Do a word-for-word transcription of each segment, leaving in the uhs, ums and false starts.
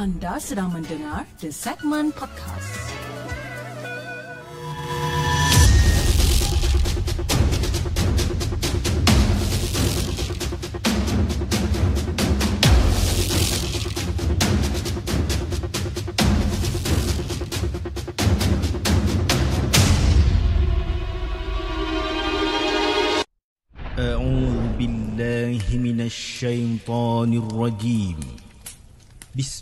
Anda sedang mendengar The Segment Podcast.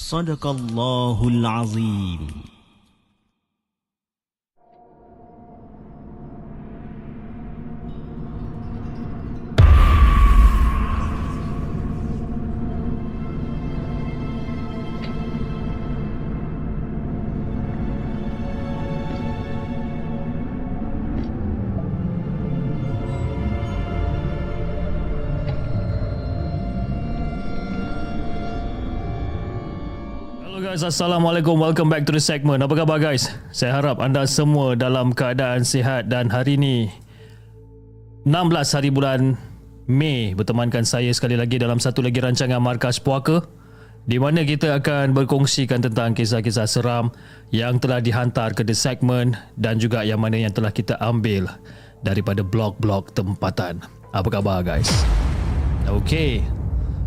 Sadaqallahul azim. Guys, assalamualaikum. Welcome back to the segment. Apa khabar guys? Saya harap anda semua dalam keadaan sihat dan hari ini enam belas hari bulan Mei bertemankan saya sekali lagi dalam satu lagi rancangan Markas Puaka, di mana kita akan berkongsikan tentang kisah-kisah seram yang telah dihantar ke the segment dan juga yang mana yang telah kita ambil daripada blog-blog tempatan. Apa khabar guys? Okay.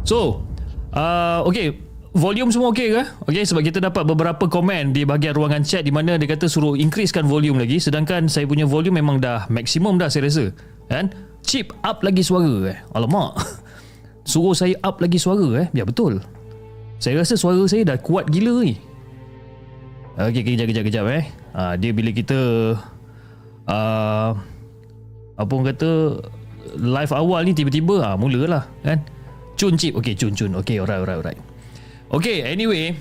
So, uh, okay. Volume semua okey ke? Okey, sebab kita dapat beberapa komen di bahagian ruangan chat di mana dia kata suruh increasekan volume lagi, sedangkan saya punya volume memang dah maksimum dah saya rasa. Kan? Chip up lagi suara eh. Alamak. Suruh saya up lagi suara eh. Biar betul. Saya rasa suara saya dah kuat gila ni. Okey, kejap kejap kejap eh. Ha, dia bila kita uh, apa orang kata live awal ni tiba-tiba ah ha, mulalah kan. Cun chip. Okey, cun cun. Okey, alright alright alright. Okay, anyway,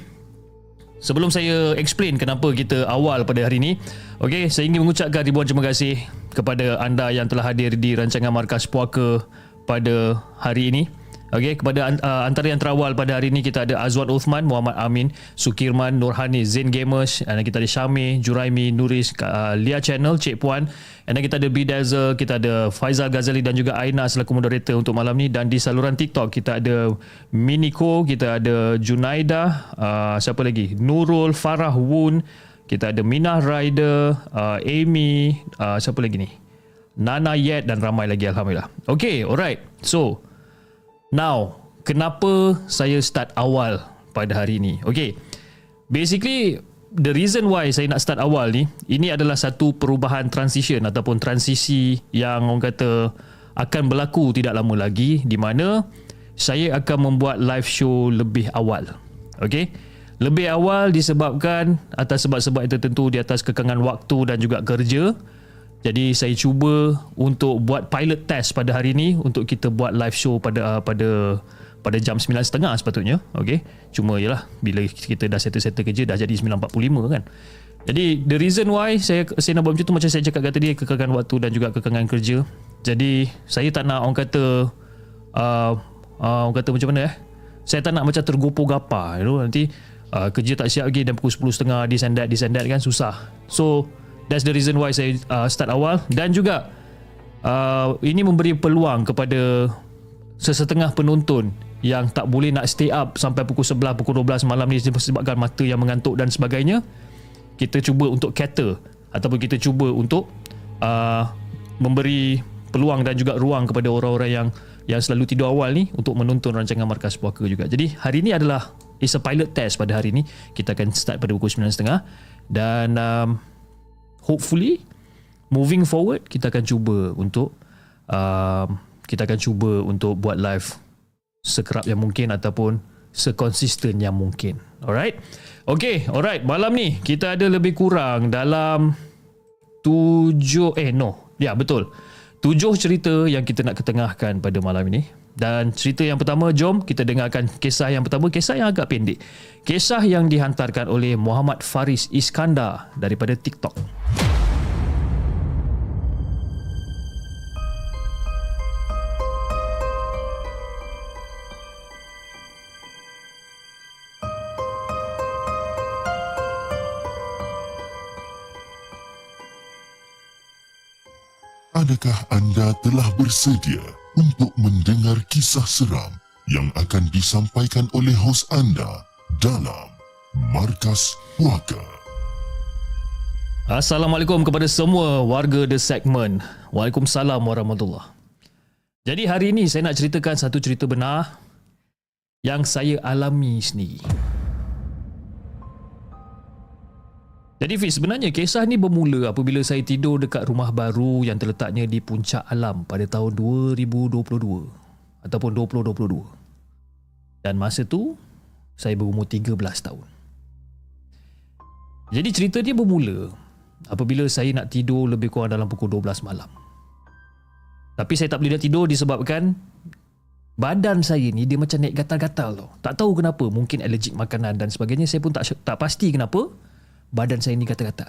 sebelum saya explain kenapa kita awal pada hari ini, okay, saya ingin mengucapkan ribuan terima kasih kepada anda yang telah hadir di rancangan Markas Puaka pada hari ini. Okay, kepada uh, antara yang terawal pada hari ini kita ada Azwan Uthman, Muhammad Amin, Sukirman, Nurhani, Zain Gamers, dan kita ada Syamir, Juraimi, Nuris, uh, Lia Channel, Cik Puan, dan kita ada Bidazzle, kita ada Faizal Ghazali dan juga Aina selaku moderator untuk malam ni. Dan di saluran TikTok kita ada Miniko, kita ada Junaida, uh, siapa lagi? Nurul, Farah Woon, kita ada Minah Rider, uh, Amy, uh, siapa lagi ni? Nana Yet dan ramai lagi, alhamdulillah. Okay, alright. So, now, kenapa saya start awal pada hari ni? Okay, basically the reason why saya nak start awal ni, ini adalah satu perubahan transition ataupun transisi yang orang kata akan berlaku tidak lama lagi, di mana saya akan membuat live show lebih awal. Okay, lebih awal disebabkan atas sebab-sebab yang tertentu di atas kekangan waktu dan juga kerja. Jadi saya cuba untuk buat pilot test pada hari ni untuk kita buat live show pada uh, pada pada jam sembilan tiga puluh sepatutnya. Okey. Cuma yalah bila kita dah settle-settle kerja dah jadi sembilan empat puluh lima kan. Jadi the reason why saya saya nak buat macam tu, macam saya cakap tadi, kekangan waktu dan juga kekangan kerja. Jadi saya tak nak orang kata uh, uh, orang kata macam mana eh. Saya tak nak macam tergopoh-gapah you know, nanti uh, kerja tak siap lagi dan pukul sepuluh tiga puluh this and that, this and that kan susah. So that's the reason why saya uh, start awal dan juga uh, ini memberi peluang kepada sesetengah penonton yang tak boleh nak stay up sampai pukul sebelas, pukul dua belas malam ni disebabkan mata yang mengantuk dan sebagainya. Kita cuba untuk cater ataupun kita cuba untuk uh, memberi peluang dan juga ruang kepada orang-orang yang yang selalu tidur awal ni untuk menonton rancangan Markas Puaka juga. Jadi hari ni adalah is a pilot test pada hari ni. Kita akan start pada pukul sembilan tiga puluh dan um, hopefully moving forward kita akan cuba untuk uh, kita akan cuba untuk buat live sekerap yang mungkin ataupun sekonsisten yang mungkin. Alright. Okay, alright. Malam ni kita ada lebih kurang dalam tujuh eh no. Ya, betul. tujuh cerita yang kita nak ketengahkan pada malam ini. Dan cerita yang pertama, jom kita dengarkan kisah yang pertama, kisah yang agak pendek. Kisah yang dihantarkan oleh Muhammad Faris Iskandar daripada TikTok. Adakah anda telah bersedia untuk mendengar kisah seram yang akan disampaikan oleh hos anda dalam Markas Puaka? Assalamualaikum kepada semua warga The Segment. Waalaikumsalam warahmatullahi. Jadi hari ini saya nak ceritakan satu cerita benar yang saya alami sendiri. Jadi Fiz, sebenarnya kisah ni bermula apabila saya tidur dekat rumah baru yang terletaknya di puncak alam pada tahun dua ribu dua puluh dua ataupun dua ribu dua puluh dua. Dan masa tu, saya berumur tiga belas tahun. Jadi cerita dia bermula apabila saya nak tidur lebih kurang dalam pukul dua belas malam. Tapi saya tak boleh nak tidur disebabkan badan saya ni dia macam naik gatal-gatal tau. Tak tahu kenapa, mungkin alergik makanan dan sebagainya. Saya pun tak tak pasti kenapa badan saya ni gatal-gatal.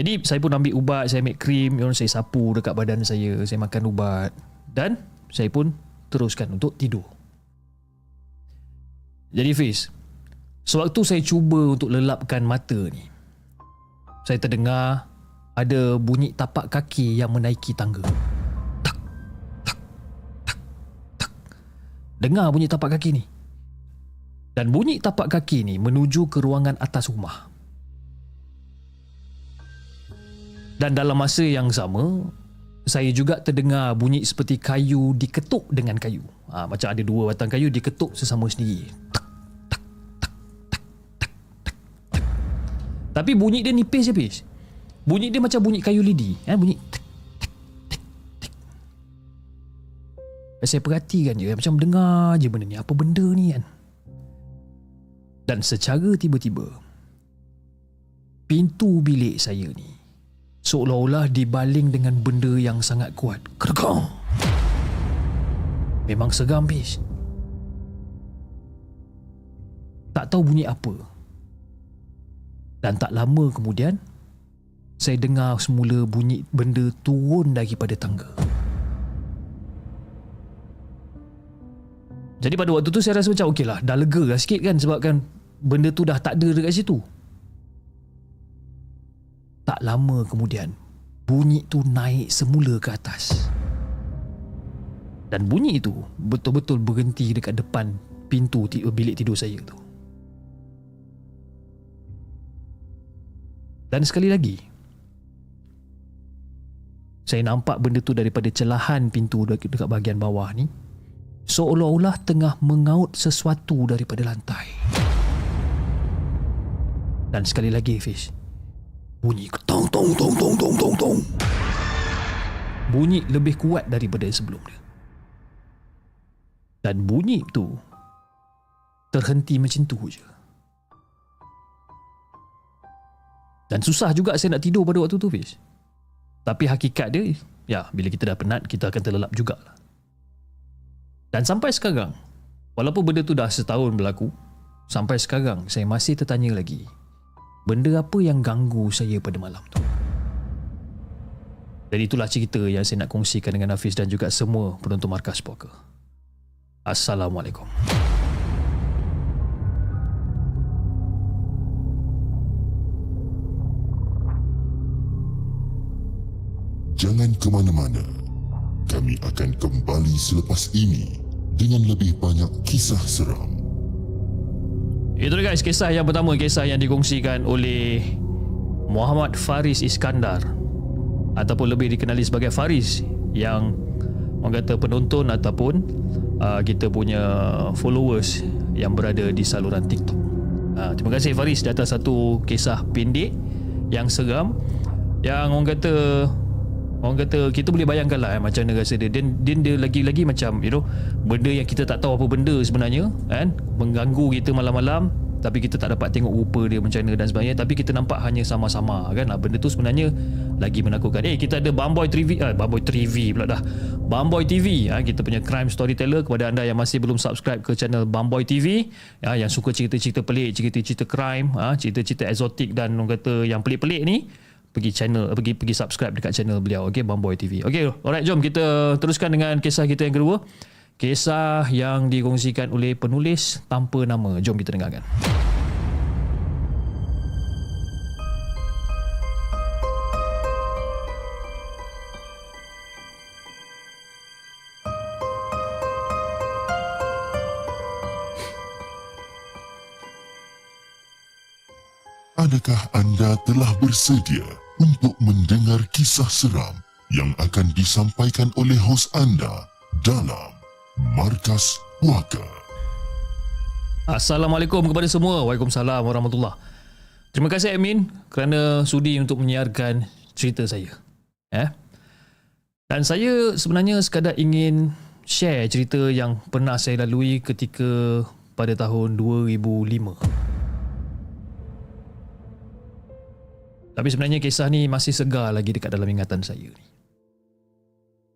Jadi saya pun ambil ubat, saya ambil krim, saya sapu dekat badan saya, saya makan ubat dan saya pun teruskan untuk tidur. Jadi Fiz, sewaktu saya cuba untuk lelapkan mata ni, saya terdengar ada bunyi tapak kaki yang menaiki tangga. Tak, tak, tak, tak. Dengar bunyi tapak kaki ni. Dan bunyi tapak kaki ni menuju ke ruangan atas rumah. Dan dalam masa yang sama, saya juga terdengar bunyi seperti kayu diketuk dengan kayu. Ha, macam ada dua batang kayu diketuk sesama sendiri. Tak, tak, tak, tak, tak, tak, tak. Tapi bunyi dia nipis habis. Bunyi dia macam bunyi kayu lidi. Ha, bunyi tak, tak, tak, tak. Saya perhatikan je, macam dengar je benda ni. Apa benda ni kan? Dan secara tiba-tiba, pintu bilik saya ni seolah-olah dibaling dengan benda yang sangat kuat. Krekong! Memang seram, bis. Tak tahu bunyi apa. Dan tak lama kemudian, saya dengar semula bunyi benda turun daripada tangga. Jadi pada waktu tu saya rasa macam okey lah, dah lega lah sikit kan, sebabkan benda tu dah tak ada dekat situ. Tak lama kemudian, bunyi tu naik semula ke atas. Dan bunyi itu betul-betul berhenti dekat depan pintu bilik tidur saya tu. Dan sekali lagi, saya nampak benda tu daripada celahan pintu dekat bahagian bawah ni, seolah-olah tengah mengaut sesuatu daripada lantai. Dan sekali lagi Fish, bunyi tong tong tong tong tong tong tong. Bunyi lebih kuat daripada sebelum dia. Dan bunyi tu terhenti macam tu je. Dan susah juga saya nak tidur pada waktu tu Fish. Tapi hakikat dia, ya, bila kita dah penat kita akan terlelap jugalah. Dan sampai sekarang, walaupun benda tu dah setahun berlaku, sampai sekarang saya masih tertanya lagi, benda apa yang ganggu saya pada malam tu? Dan itulah cerita yang saya nak kongsikan dengan Hafiz dan juga semua penonton Markas Puaka. Assalamualaikum. Jangan ke mana-mana. Kami akan kembali selepas ini dengan lebih banyak kisah seram. Itu dia guys, kisah yang pertama, kisah yang dikongsikan oleh Muhammad Faris Iskandar ataupun lebih dikenali sebagai Faris, yang orang kata penonton ataupun uh, kita punya followers yang berada di saluran TikTok. Uh, terima kasih Faris di atas satu kisah pendek yang seram, yang orang kata Orang kata kita boleh bayangkan lah eh, macam mana rasa dia. Dan dia, dia lagi-lagi macam, you know, benda yang kita tak tahu apa benda sebenarnya kan, mengganggu kita malam-malam. tapi kita tak dapat tengok rupa dia macam mana dan sebagainya, tapi kita nampak hanya sama-sama kan. Nah, benda tu sebenarnya lagi menakutkan. Eh, kita ada Bamboi T V, ah, Bamboi T V pula dah, Bamboi T V, ah, kita punya crime storyteller. Kepada anda yang masih belum subscribe ke channel Bamboi T V, ah, yang suka cerita-cerita pelik, cerita-cerita crime, ah, cerita-cerita eksotik dan orang kata yang pelik-pelik ni, pergi channel, pergi pergi subscribe dekat channel beliau, okey, Bamboi T V. Okey, alright, jom kita teruskan dengan kisah kita yang kedua. Kisah yang dikongsikan oleh penulis tanpa nama. Jom kita dengarkan. Adakah anda telah bersedia untuk mendengar kisah seram yang akan disampaikan oleh hos anda dalam Markas Puaka? Assalamualaikum kepada semua. Waalaikumsalam warahmatullahi. Terima kasih Amin kerana sudi untuk menyiarkan cerita saya. Eh? Dan saya sebenarnya sekadar ingin share cerita yang pernah saya lalui ketika pada tahun dua ribu lima. Tapi sebenarnya kisah ni masih segar lagi dekat dalam ingatan saya ni.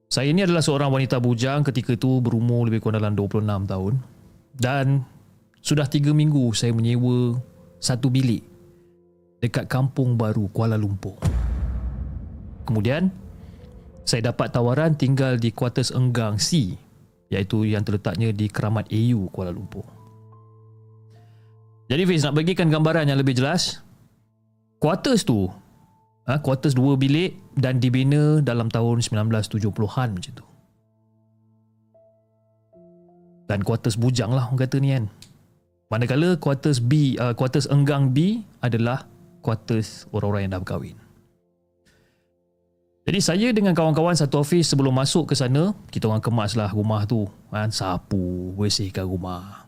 Saya ni adalah seorang wanita bujang, ketika itu berumur lebih kurang dalam dua puluh enam tahun, dan sudah tiga minggu saya menyewa satu bilik dekat Kampung Baru, Kuala Lumpur. Kemudian saya dapat tawaran tinggal di Kuarters Enggang C, iaitu yang terletaknya di Keramat A U, Kuala Lumpur. Jadi Fiz, nak bagikan gambaran yang lebih jelas, Kuarters tu, ha, Kuarters dua bilik dan dibina dalam tahun sembilan belas tujuh puluhan macam tu. Dan Kuarters bujang lah orang kata ni kan. Manakala Kuarters B, uh, Kuarters Enggang B adalah Kuarters orang-orang yang dah berkahwin. Jadi saya dengan kawan-kawan satu ofis, sebelum masuk ke sana, kita orang kemaslah rumah tu kan, sapu, bersihkan rumah.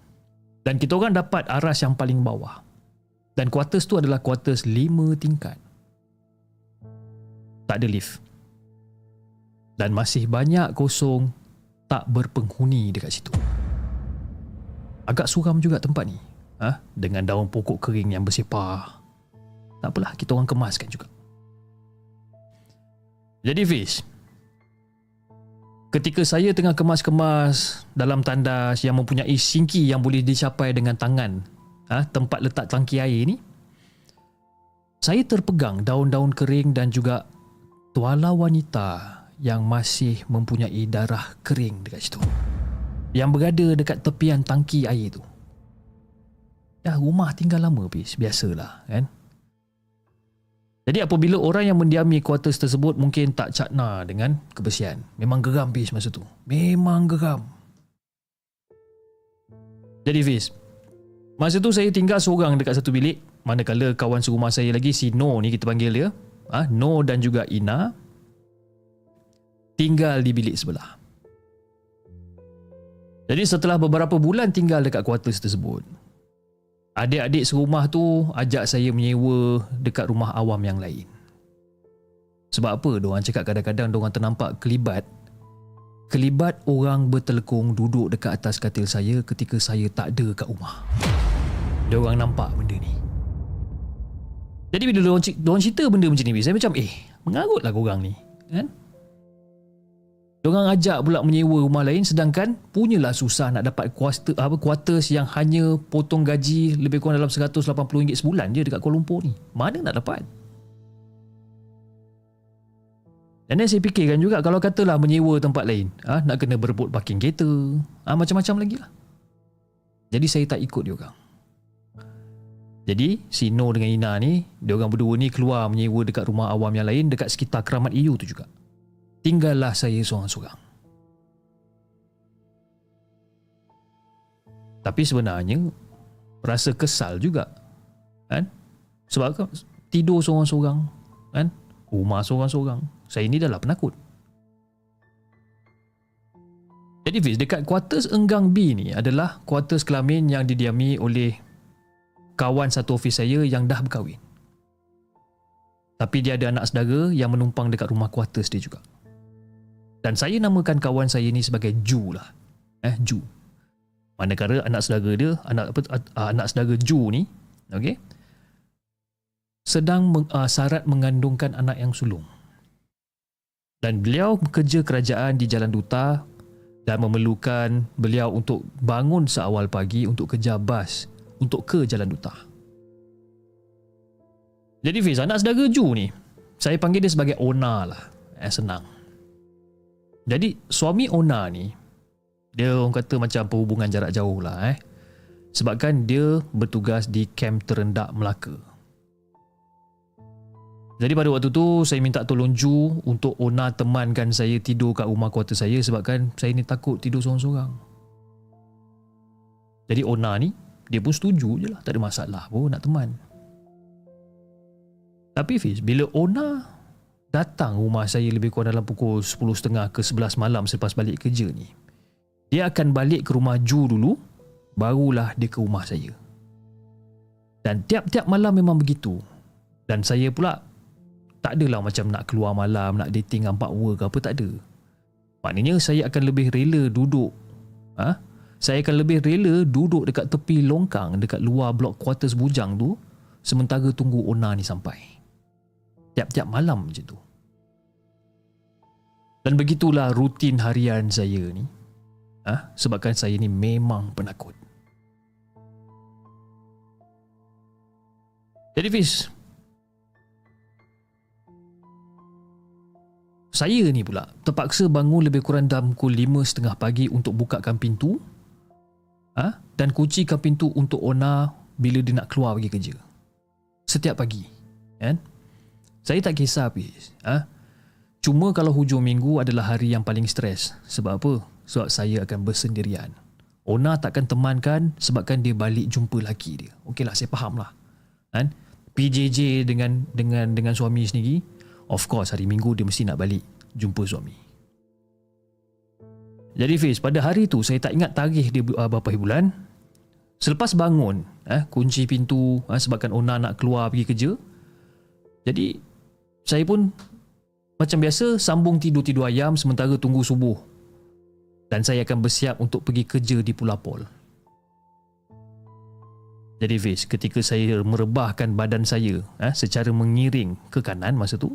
Dan kita orang dapat aras yang paling bawah. Dan Kuarters tu adalah Kuarters lima tingkat. Tak ada lift. Dan masih banyak kosong tak berpenghuni dekat situ. Agak suram juga tempat ni. Ha? Dengan daun pokok kering yang bersepah. Tak apalah, kita orang kemaskan juga. Jadi Fiz, ketika saya tengah kemas-kemas dalam tandas yang mempunyai sinki yang boleh dicapai dengan tangan, ha? Tempat letak tangki air ni, saya terpegang daun-daun kering dan juga tuala wanita yang masih mempunyai darah kering dekat situ, yang berada dekat tepian tangki air tu. Dah rumah tinggal lama, Pis, biasalah kan. Jadi apabila orang yang mendiami kuarters tersebut mungkin tak catna dengan kebersihan. Memang geram, Pis, masa tu. Memang geram. Jadi Pis, masa tu saya tinggal seorang dekat satu bilik, manakala kawan serumah saya lagi, si No ni kita panggil dia, Ha, No dan juga Ina tinggal di bilik sebelah. Jadi setelah beberapa bulan tinggal dekat kuarters tersebut, adik-adik serumah tu ajak saya menyewa dekat rumah awam yang lain. Sebab apa? Diorang cakap kadang-kadang diorang ternampak kelibat kelibat orang bertelekung duduk dekat atas katil saya ketika saya tak ada kat rumah. Diorang nampak benda ni. Jadi bila diorang, diorang cerita benda macam ni, saya macam, eh, mengarutlah korang ni kan? Diorang ajak pula menyewa rumah lain, sedangkan punyalah susah nak dapat kuarter, apa, kuarters yang hanya potong gaji lebih kurang dalam seratus lapan puluh ringgit sebulan je dekat Kuala Lumpur ni. Mana nak dapat? Dan saya fikirkan juga, kalau katalah menyewa tempat lain, ha, nak kena berebut parking kereta, ha, macam-macam lagi lah. Jadi saya tak ikut diorang. Jadi si No dengan Ina ni, diorang berdua ni keluar menyewa dekat rumah awam yang lain dekat sekitar Keramat E U tu juga. Tinggallah saya seorang-seorang. Tapi sebenarnya rasa kesal juga kan? Sebab kan, tidur seorang-seorang kan? Rumah seorang-seorang. Saya ni dah penakut. Jadi Fiz, dekat Kuarters Enggang B ni adalah kuarters kelamin yang didiami oleh kawan satu ofis saya yang dah berkahwin. Tapi dia ada anak saudara yang menumpang dekat rumah kuarters dia juga. Dan saya namakan kawan saya ni sebagai Ju lah. Eh, Ju. Manakala anak saudara dia, anak apa, anak saudara Ju ni, okey, sedang uh, syarat mengandungkan anak yang sulung. Dan beliau bekerja kerajaan di Jalan Duta dan memerlukan beliau untuk bangun seawal pagi untuk kejar bas untuk ke Jalan Duta. Jadi Fiz, anak saudara Ju ni, saya panggil dia sebagai Ona lah, eh, senang. Jadi suami Ona ni, dia orang kata macam perhubungan jarak jauh lah eh. Sebabkan dia bertugas di kamp terendak Melaka. Jadi pada waktu tu saya minta tolong Ju untuk Ona temankan saya tidur kat rumah kuarter saya sebabkan saya ni takut tidur seorang-seorang. Jadi Ona ni dia pun setuju je lah, tak ada masalah pun nak teman. Tapi Fiz, bila Ona datang rumah saya lebih kurang dalam pukul sepuluh tiga puluh ke sebelas malam selepas balik kerja ni, dia akan balik ke rumah Ju dulu, barulah dia ke rumah saya. Dan tiap-tiap malam memang begitu. Dan saya pula tak adalah macam nak keluar malam, nak dating dengan Pak Wa ke apa, tak ada. Maknanya saya akan lebih rela duduk. Ha? Saya akan lebih rela duduk dekat tepi longkang dekat luar blok kuarters Bujang tu sementara tunggu Ona ni sampai. Tiap-tiap malam macam tu. Dan begitulah rutin harian saya ni. Ha? Sebabkan saya ni memang penakut. Jadi Fiz, saya ni pula terpaksa bangun lebih kurang dalam pukul lima tiga puluh pagi untuk bukakan pintu ha? dan kuncikan pintu untuk Ona bila dia nak keluar pergi kerja. Setiap pagi. Kan? Saya tak kisah habis. Ha? Cuma kalau hujung minggu adalah hari yang paling stres. Sebab apa? Sebab saya akan bersendirian. Ona takkan temankan sebabkan dia balik jumpa laki dia. Okeylah, saya faham lah. Kan? P J J dengan dengan dengan suami sendiri. Of course, hari Minggu dia mesti nak balik jumpa suami. Jadi Fiz, pada hari tu saya tak ingat tarikh dia uh, berapa bulan. Selepas bangun, eh, kunci pintu eh, sebabkan Ona nak keluar pergi kerja. Jadi, saya pun macam biasa sambung tidur-tidur ayam sementara tunggu subuh. Dan saya akan bersiap untuk pergi kerja di Pulau Pol. Jadi Fiz, ketika saya merebahkan badan saya eh, secara mengiring ke kanan masa tu,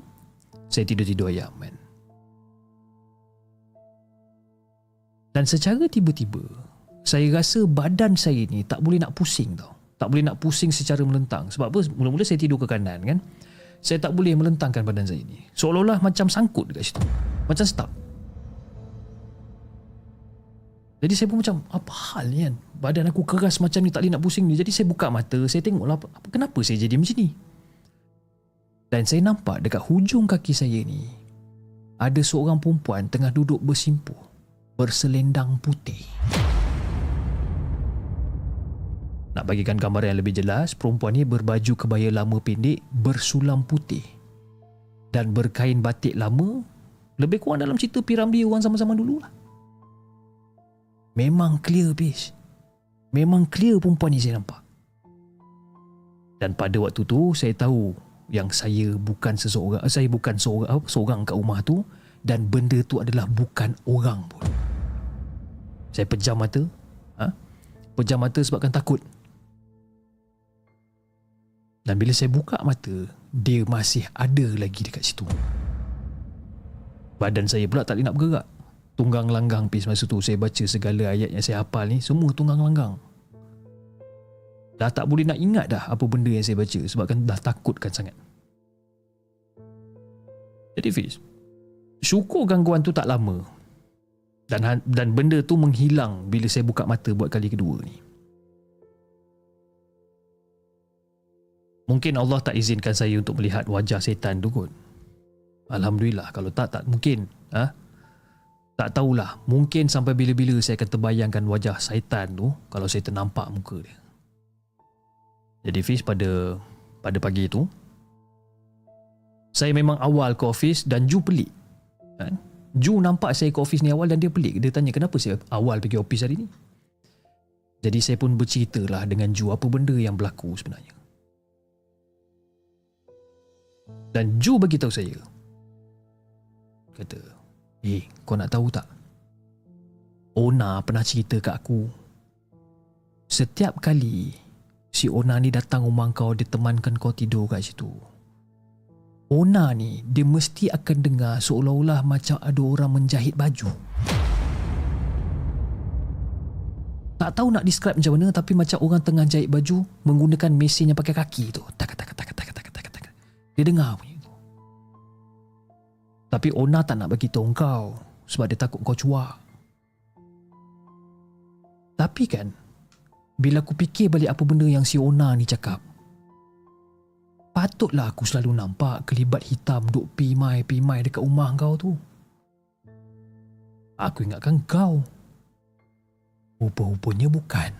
saya tidur-tidur ayam man. Dan secara tiba-tiba saya rasa badan saya ni tak boleh nak pusing tau. Tak boleh nak pusing secara melentang. Sebab apa? Mula-mula saya tidur ke kanan kan, saya tak boleh melentangkan badan saya ni. Seolah-olah macam sangkut dekat situ, macam stuck. Jadi saya pun macam apa hal ni kan, badan aku keras macam ni, tak boleh nak pusing ni. Jadi saya buka mata, saya tengoklah kenapa saya jadi macam ni. Dan saya nampak dekat hujung kaki saya ni ada seorang perempuan tengah duduk bersimpuh berselendang putih. Nak bagikan gambaran yang lebih jelas, perempuan ni berbaju kebaya lama pendek bersulam putih dan berkain batik lama, lebih kurang dalam cerita P Ramlee orang sama-sama dululah. Memang clear bis. Memang clear perempuan ni saya nampak. Dan pada waktu tu saya tahu yang saya bukan seseorang, saya bukan seorang, seorang kat rumah tu, dan benda tu adalah bukan orang pun. Saya pejam mata, ha? pejam mata sebabkan takut. Dan bila saya buka mata, dia masih ada lagi dekat situ. Badan saya pula tak boleh nak bergerak. Tunggang langgang pis masa tu, saya baca segala ayat yang saya hafal ni, semua tunggang langgang. Dah tak boleh nak ingat dah apa benda yang saya baca sebabkan dah takutkan sangat. Jadi Fiz, syukur gangguan tu tak lama. Dan dan benda tu menghilang bila saya buka mata buat kali kedua ni. Mungkin Allah tak izinkan saya untuk melihat wajah setan tu kot. Alhamdulillah, kalau tak tak mungkin. Ha? Tak tahulah, mungkin sampai bila-bila saya akan terbayangkan wajah setan tu kalau saya ternampak muka dia. Jadi Fiz, pada pada pagi itu saya memang awal ke office dan Ju pelik. Kan? Ju nampak saya ke office ni awal dan dia pelik. Dia tanya kenapa saya awal pergi office hari ni. Jadi saya pun berceritalah dengan Ju apa benda yang berlaku sebenarnya. Dan Ju bagi tahu saya. Kata, "Eh, kau nak tahu tak? Ona pernah cerita kat aku Setiap kali si Ona ni datang rumah kau, dia temankan kau tidur kat situ, Ona ni dia mesti akan dengar seolah-olah macam ada orang menjahit baju. Tak tahu nak describe macam mana, tapi macam orang tengah jahit baju menggunakan mesin yang pakai kaki tu. Tak tak tak tak tak tak tak tak. Dia dengar bunyi tu. Tapi Ona tak nak bagi tahu kau sebab dia takut kau cuak. Tapi kan, bila aku fikir balik apa benda yang si Ona ni cakap, patutlah aku selalu nampak kelibat hitam duk pimai-pimai dekat rumah kau tu. Aku ingatkan kau, rupa-rupanya bukan.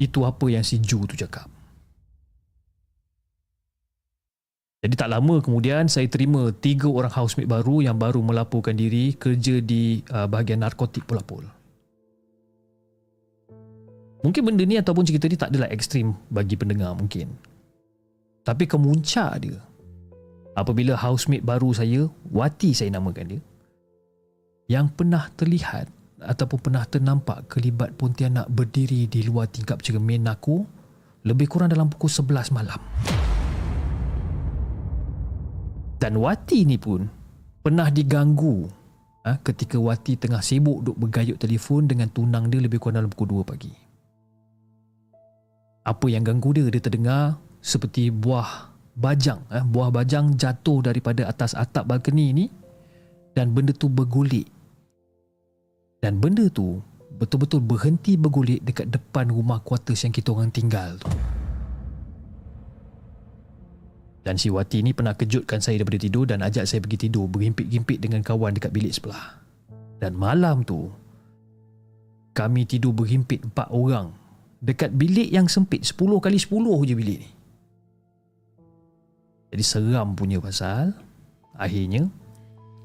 Itu apa yang si Ju tu cakap. Jadi tak lama kemudian saya terima tiga orang housemate baru yang baru melaporkan diri kerja di uh, bahagian narkotik Pulapol. Mungkin benda ni ataupun cerita ni tak adalah ekstrim bagi pendengar mungkin. Tapi kemuncak dia apabila housemate baru saya, Wati saya namakan dia, yang pernah terlihat ataupun pernah ternampak kelibat pontianak berdiri di luar tingkap cermin aku lebih kurang dalam pukul sebelas malam. Dan Wati ni pun pernah diganggu ha, ketika Wati tengah sibuk duk bergayut telefon dengan tunang dia lebih kurang dalam pukul dua pagi. Apa yang ganggu dia, dia terdengar seperti buah bajang. Ha, buah bajang jatuh daripada atas atap balkoni ni dan benda tu bergulik. Dan benda tu betul-betul berhenti bergulik dekat depan rumah kuarters yang kita orang tinggal tu. Dan si Wati ni pernah kejutkan saya daripada tidur dan ajak saya pergi tidur berhimpit-himpit dengan kawan dekat bilik sebelah. Dan malam tu kami tidur berhimpit empat orang dekat bilik yang sempit, sepuluh kali sepuluh je bilik ni. Jadi seram punya pasal, akhirnya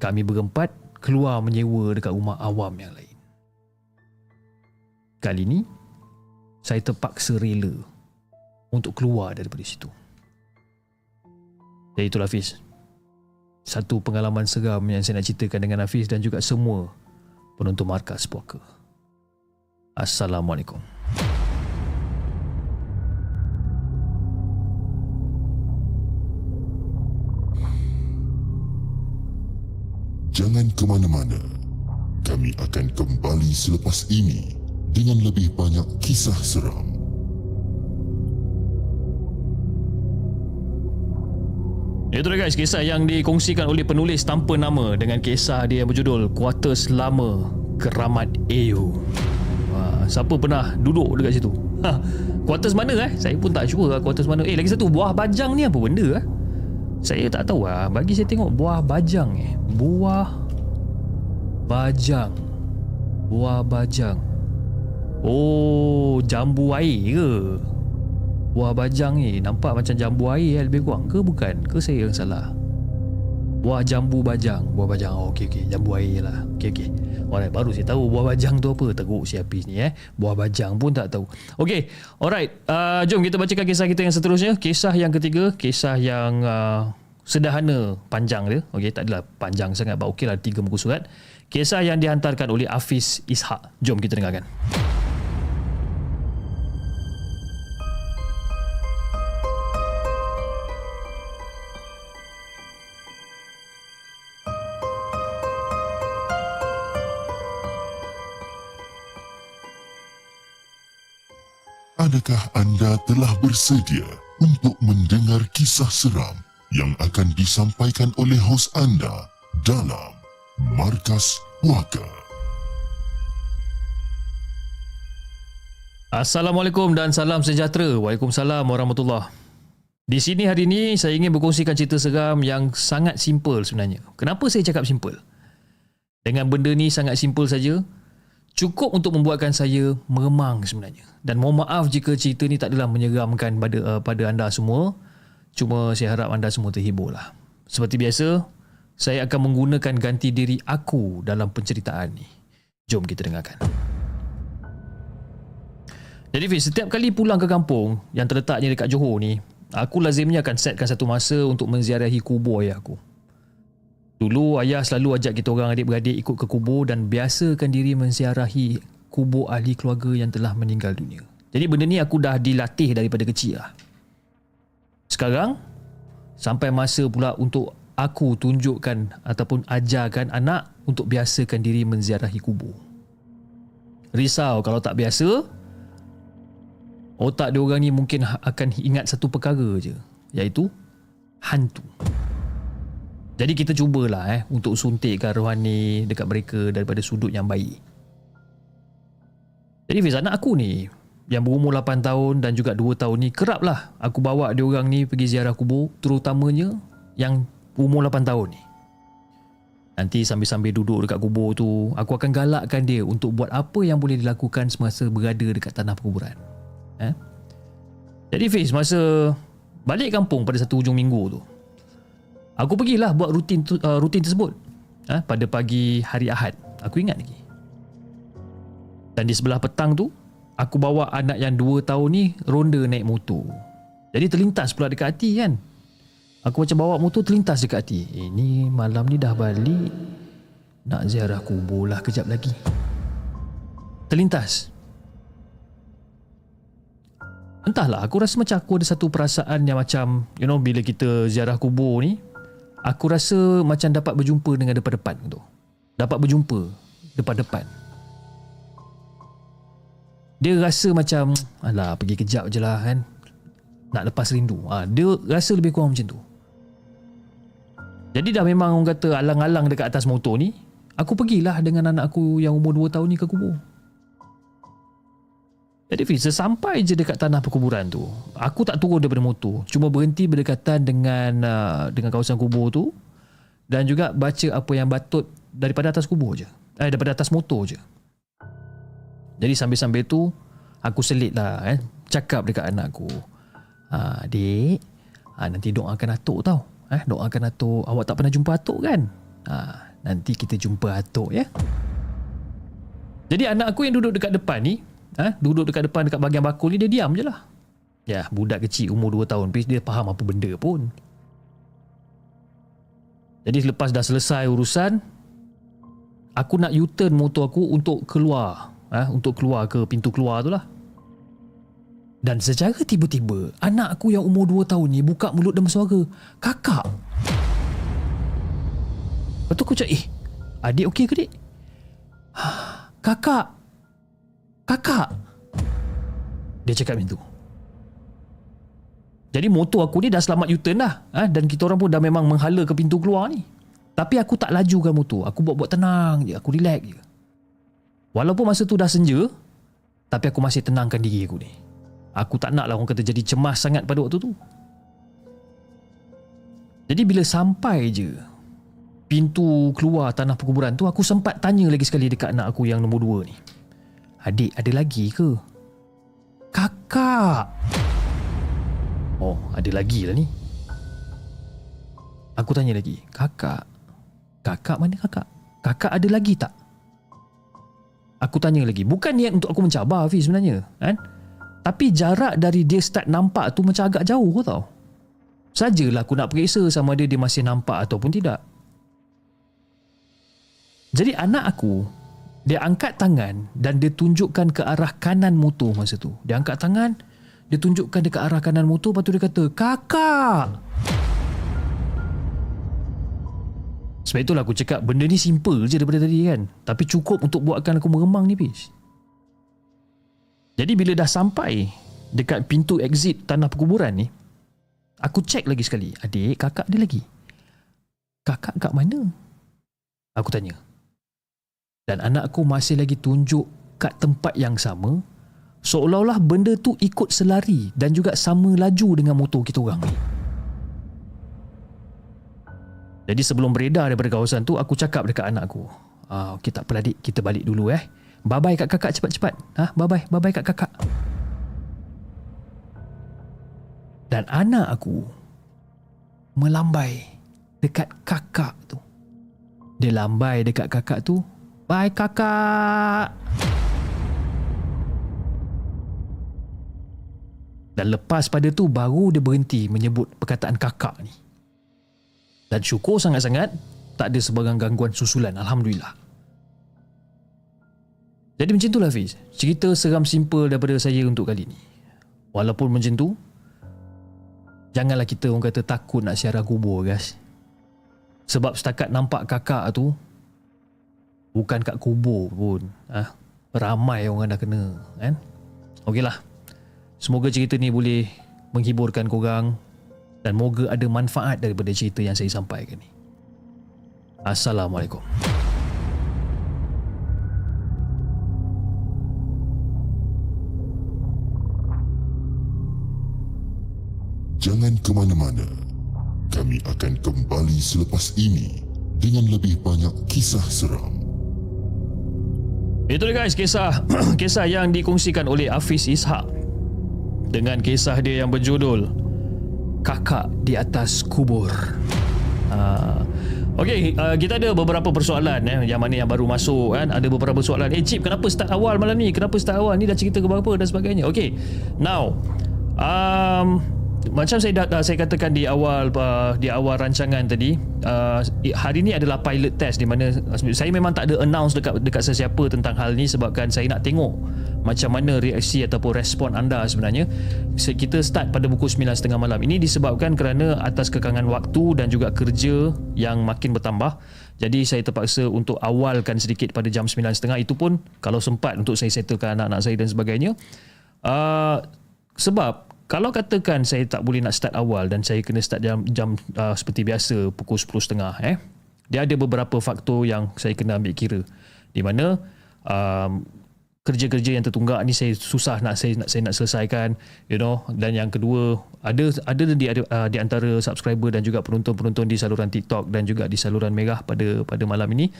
kami berempat keluar menyewa dekat rumah awam yang lain. Kali ni saya terpaksa rela untuk keluar daripada situ. Jadi itulah Hafiz, satu pengalaman seram yang saya nak ceritakan dengan Hafiz dan juga semua penonton Markas Puaka. Assalamualaikum. Jangan ke mana-mana. Kami akan kembali selepas ini dengan lebih banyak kisah seram. Itulah guys, kisah yang dikongsikan oleh penulis tanpa nama dengan kisah dia yang berjudul Kuarters Lama Keramat A U. Ha, siapa pernah duduk dekat situ? Ha, kuarters mana eh? Saya pun tak sure lah kuarters mana. Eh, lagi satu, buah bajang ni apa benda eh? Saya tak tahu lah. Bagi saya tengok buah bajang eh. Buah bajang. Buah bajang. Oh, jambu air ke? Buah bajang ni nampak macam jambu air eh, lebih kurang ke bukan? Ke saya yang salah? Buah jambu bajang. Buah bajang. Oh, okey okey, jambu air lah. Okey okey. Alright, baru saya tahu buah bajang tu apa. Teruk si Hafiz ni eh. Buah bajang pun tak tahu. Okey. Alright. Uh, jom kita bacakan kisah kita yang seterusnya. Kisah yang ketiga, kisah yang uh, sederhana panjang dia. Okey, tak adalah panjang sangat, but okeylah tiga buku surat. Kisah yang dihantarkan oleh Hafiz Ishaq. Jom kita dengarkan. Adakah anda telah bersedia untuk mendengar kisah seram yang akan disampaikan oleh hos anda dalam Markas Puaka? Assalamualaikum dan salam sejahtera. Waalaikumsalam warahmatullahi. Di sini hari ini saya ingin berkongsikan cerita seram yang sangat simple sebenarnya. Kenapa saya cakap simple? Dengan benda ni sangat simple saja, cukup untuk membuatkan saya meremang sebenarnya. Dan mohon maaf jika cerita ni tak adalah menyeramkan pada uh, pada anda semua. Cuma saya harap anda semua terhibur lah. Seperti biasa, saya akan menggunakan ganti diri aku dalam penceritaan ni. Jom kita dengarkan. Jadi Fiz, setiap kali pulang ke kampung yang terletaknya dekat Johor ni, aku lazimnya akan setkan satu masa untuk menziarahi kubur ayah aku. Dulu ayah selalu ajak kita orang adik-beradik ikut ke kubur dan biasakan diri menziarahi kubur ahli keluarga yang telah meninggal dunia. Jadi benda ni aku dah dilatih daripada kecil lah. Sekarang sampai masa pula untuk aku tunjukkan ataupun ajarkan anak untuk biasakan diri menziarahi kubur. Risau kalau tak biasa, otak diorang ni mungkin akan ingat satu perkara je, iaitu hantu. Jadi kita cubalah eh, untuk suntikkan rohani dekat mereka daripada sudut yang baik. Jadi Fiz, anak aku ni yang berumur lapan tahun dan juga dua tahun ni, keraplah aku bawa diorang ni pergi ziarah kubur, terutamanya yang umur lapan tahun ni. Nanti sambil-sambil duduk dekat kubur tu, aku akan galakkan dia untuk buat apa yang boleh dilakukan semasa berada dekat tanah perkuburan. Eh? Jadi Fiz, masa balik kampung pada satu hujung minggu tu, aku pergilah buat rutin tu, uh, rutin tersebut ha? pada pagi hari Ahad. Aku ingat lagi. Dan di sebelah petang tu, aku bawa anak yang dua tahun ni ronda naik motor. Jadi terlintas pula dekat hati kan. Aku macam bawa motor terlintas dekat hati. Ini eh, malam ni dah balik, nak ziarah kubur lah kejap lagi. Terlintas. Entahlah, aku rasa macam aku ada satu perasaan yang macam, you know, bila kita ziarah kubur ni, aku rasa macam dapat berjumpa dengan depan-depan tu. Dapat berjumpa depan-depan. Dia rasa macam, alah pergi kejap je lah kan, nak lepas rindu. Ha, dia rasa lebih kurang macam tu. Jadi dah memang orang kata alang-alang dekat atas motor ni, aku pergilah dengan anak aku yang umur dua tahun ni ke kubur. Jadi Fiz, sampai je dekat tanah perkuburan tu, aku tak turun daripada motor, cuma berhenti berdekatan dengan uh, dengan kawasan kubur tu dan juga baca apa yang batut daripada atas kubur je, eh daripada atas motor je. Jadi sambil-sambil tu aku selit lah eh, cakap dekat anak aku, ah, adik, ah, nanti doakan atuk tau, eh, doakan atuk, awak tak pernah jumpa atuk kan, ah, nanti kita jumpa atuk ya. Jadi anak aku yang duduk dekat depan ni, Ha? duduk dekat depan dekat bahagian bakul ni, dia diam je lah. Ya, budak kecil umur dua tahun, dia faham apa benda pun. Jadi selepas dah selesai urusan, aku nak U-turn motor aku untuk keluar, ha? untuk keluar ke pintu keluar tu lah. Dan secara tiba-tiba, anak aku yang umur dua tahun ni buka mulut dan bersuara, "Kakak!" Lepas tu aku cakap, eh, adik okey ke dik? Kakak! Kakak! Dia cakap macam tu. Jadi motor aku ni dah selamat U-turn dah. Ha? Dan kita orang pun dah memang menghala ke pintu keluar ni. Tapi aku tak lajukan motor. Aku buat-buat tenang je. Aku relax je. Walaupun masa tu dah senja, tapi aku masih tenangkan diri aku ni. Aku tak naklah orang kata jadi cemas sangat pada waktu tu. Jadi bila sampai je pintu keluar tanah perkuburan tu, aku sempat tanya lagi sekali dekat anak aku yang nombor dua ni. Adik, ada lagi ke? Kakak! Oh, ada lagi lah ni. Aku tanya lagi, kakak? Kakak mana kakak? Kakak ada lagi tak? Aku tanya lagi. Bukan niat untuk aku mencabar, Hafiz, sebenarnya kan? Tapi jarak dari dia start nampak tu macam agak jauh tau. Sajalah aku nak periksa sama ada dia masih nampak ataupun tidak. Jadi anak aku, dia angkat tangan dan dia tunjukkan ke arah kanan motor masa tu. Dia angkat tangan, dia tunjukkan dekat arah kanan motor, lepas tu dia kata, "Kakak!" Sebab itulah aku cakap benda ni simple je daripada tadi kan. Tapi cukup untuk buatkan aku meremang ni, bis. Jadi bila dah sampai dekat pintu exit tanah perkuburan ni, aku cek lagi sekali. Adik, kakak dia lagi. Kakak kat mana? Aku tanya. Dan anakku masih lagi tunjuk kat tempat yang sama, seolah-olah benda tu ikut selari dan juga sama laju dengan motor kita orang ni. Jadi sebelum beredar daripada kawasan tu, aku cakap dekat anakku, ah, okey tak apa adik, kita balik dulu eh. Bye-bye kat kakak cepat-cepat. Ah, bye-bye, bye-bye kat kakak. Dan anak aku melambai dekat kakak tu. Dia lambai dekat kakak tu. Bye kakak. Dan lepas pada tu baru dia berhenti menyebut perkataan kakak ni. Dan syukur sangat-sangat tak ada sebarang gangguan susulan, alhamdulillah. Jadi macam itulah Hafiz, cerita seram simple daripada saya untuk kali ni. Walaupun macam tu, janganlah kita orang kata takut nak ziarah kubur guys. Sebab setakat nampak kakak tu, bukan kat kubur pun ah, ramai orang dah kena kan. Okey lah, semoga cerita ni boleh menghiburkan korang dan moga ada manfaat daripada cerita yang saya sampaikan ni. Assalamualaikum. Jangan ke mana-mana. Kami akan kembali selepas ini dengan lebih banyak kisah seram. Itu dia guys, kisah kisah yang dikongsikan oleh Hafiz Ishaq dengan kisah dia yang berjudul Kakak di Atas Kubur. Uh, Okey, uh, kita ada beberapa persoalan eh, yang mana yang baru masuk kan. Ada beberapa persoalan. Eh Cip, kenapa start awal malam ni? Kenapa start awal? Ni dah cerita ke berapa dan sebagainya. Okey, now um, macam saya dah, saya katakan di awal uh, di awal rancangan tadi, uh, hari ni adalah pilot test di mana saya memang tak ada announce dekat dekat sesiapa tentang hal ni sebabkan saya nak tengok macam mana reaksi ataupun respon anda sebenarnya. Kita start pada pukul sembilan tiga puluh malam. Ini disebabkan kerana atas kekangan waktu dan juga kerja yang makin bertambah. Jadi saya terpaksa untuk awalkan sedikit pada jam sembilan tiga puluh. Itu pun kalau sempat untuk saya settlekan anak-anak saya dan sebagainya. Uh, sebab kalau katakan saya tak boleh nak start awal dan saya kena start jam, jam uh, seperti biasa pukul sepuluh tiga puluh eh, dia ada beberapa faktor yang saya kena ambil kira di mana um, kerja-kerja yang tertunggak ni saya susah nak saya nak saya nak selesaikan, you know. Dan yang kedua, ada ada di ada, uh, di antara subscriber dan juga penonton-penonton di saluran TikTok dan juga di saluran Merah pada pada malam ini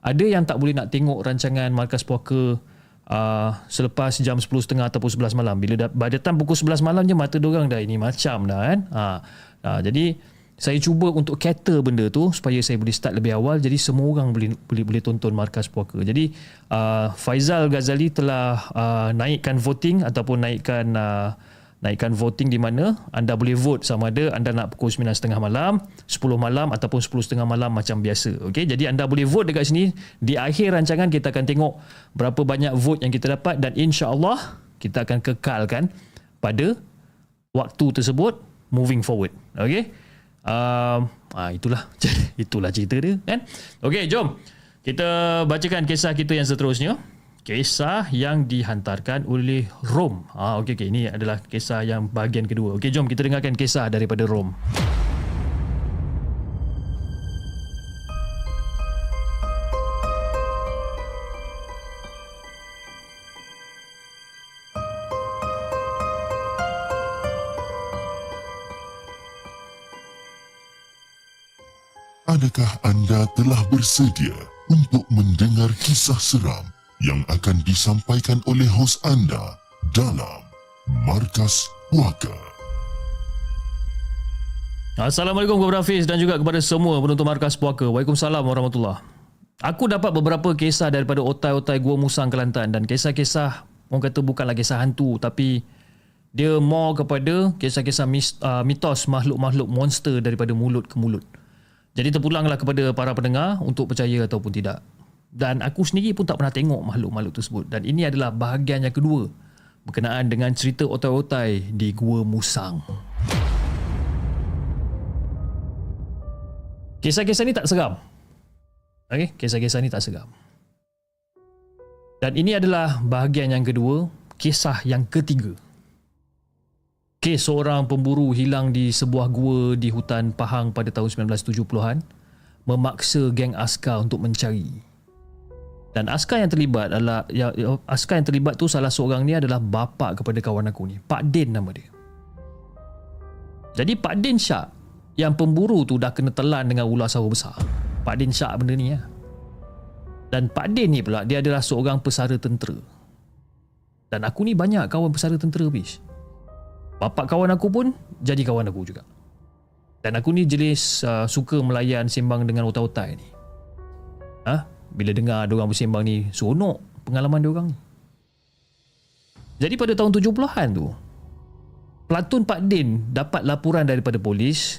ada yang tak boleh nak tengok rancangan Markas Puaka Uh, selepas jam sepuluh tiga puluh ataupun sebelas malam. Bila dah, pada time pukul sebelas malam je mata diorang dah ini macam dah kan. Uh, uh, jadi saya cuba untuk cater benda tu supaya saya boleh start lebih awal jadi semua orang boleh boleh, boleh tonton Markas Puaka. Jadi uh, Faizal Ghazali telah uh, naikkan voting ataupun naikkan uh, naikkan voting di mana anda boleh vote sama ada anda nak pukul sembilan tiga puluh malam, sepuluh malam ataupun sepuluh tiga puluh malam macam biasa. Okey, jadi anda boleh vote dekat sini. Di akhir rancangan kita akan tengok berapa banyak vote yang kita dapat dan insya-Allah kita akan kekalkan pada waktu tersebut moving forward. Okey. Um, ah itulah itulah cerita dia kan. Okey, jom kita bacakan kisah kita yang seterusnya. Kisah yang dihantarkan oleh Rom. Ah, okey, okey. Ini adalah kisah yang bahagian kedua. Okey, jom kita dengarkan kisah daripada Rom. Adakah anda telah bersedia untuk mendengar kisah seram yang akan disampaikan oleh hos anda dalam Markas Puaka? Assalamualaikum kepada Hafiz dan juga kepada semua penonton Markas Puaka. Waalaikumsalam warahmatullahi. Aku dapat beberapa kisah daripada otai-otai Gua Musang Kelantan dan kisah-kisah orang kata bukanlah kisah hantu tapi dia more kepada kisah-kisah mitos makhluk-makhluk monster daripada mulut ke mulut. Jadi terpulanglah kepada para pendengar untuk percaya ataupun tidak. Dan aku sendiri pun tak pernah tengok makhluk-makhluk tersebut. Dan ini adalah bahagian yang kedua berkenaan dengan cerita otai-otai di Gua Musang. Kisah-kisah ni tak seram. Okey, kisah-kisah ni tak seram. Dan ini adalah bahagian yang kedua, kisah yang ketiga. Kes seorang pemburu hilang di sebuah gua di hutan Pahang pada tahun sembilan belas tujuh puluhan memaksa geng askar untuk mencari. Dan askar yang terlibat adalah ya, askar yang terlibat tu salah seorang ni adalah bapa kepada kawan aku ni, Pak Din nama dia. Jadi Pak Din Syah yang pemburu tu dah kena telan dengan ular sawah besar. Pak Din Syah benda ni lah. Dan Pak Din ni pula dia adalah seorang pesara tentera. Dan aku ni banyak kawan pesara tentera bis. Bapa kawan aku pun jadi kawan aku juga. Dan aku ni jenis uh, suka melayan sembang dengan otai-otai ni. Ha? Bila dengar diorang bersembang ni, seronok pengalaman diorang ni. Jadi pada tahun tujuh puluhan tu, Pelatun Pak Din dapat laporan daripada polis.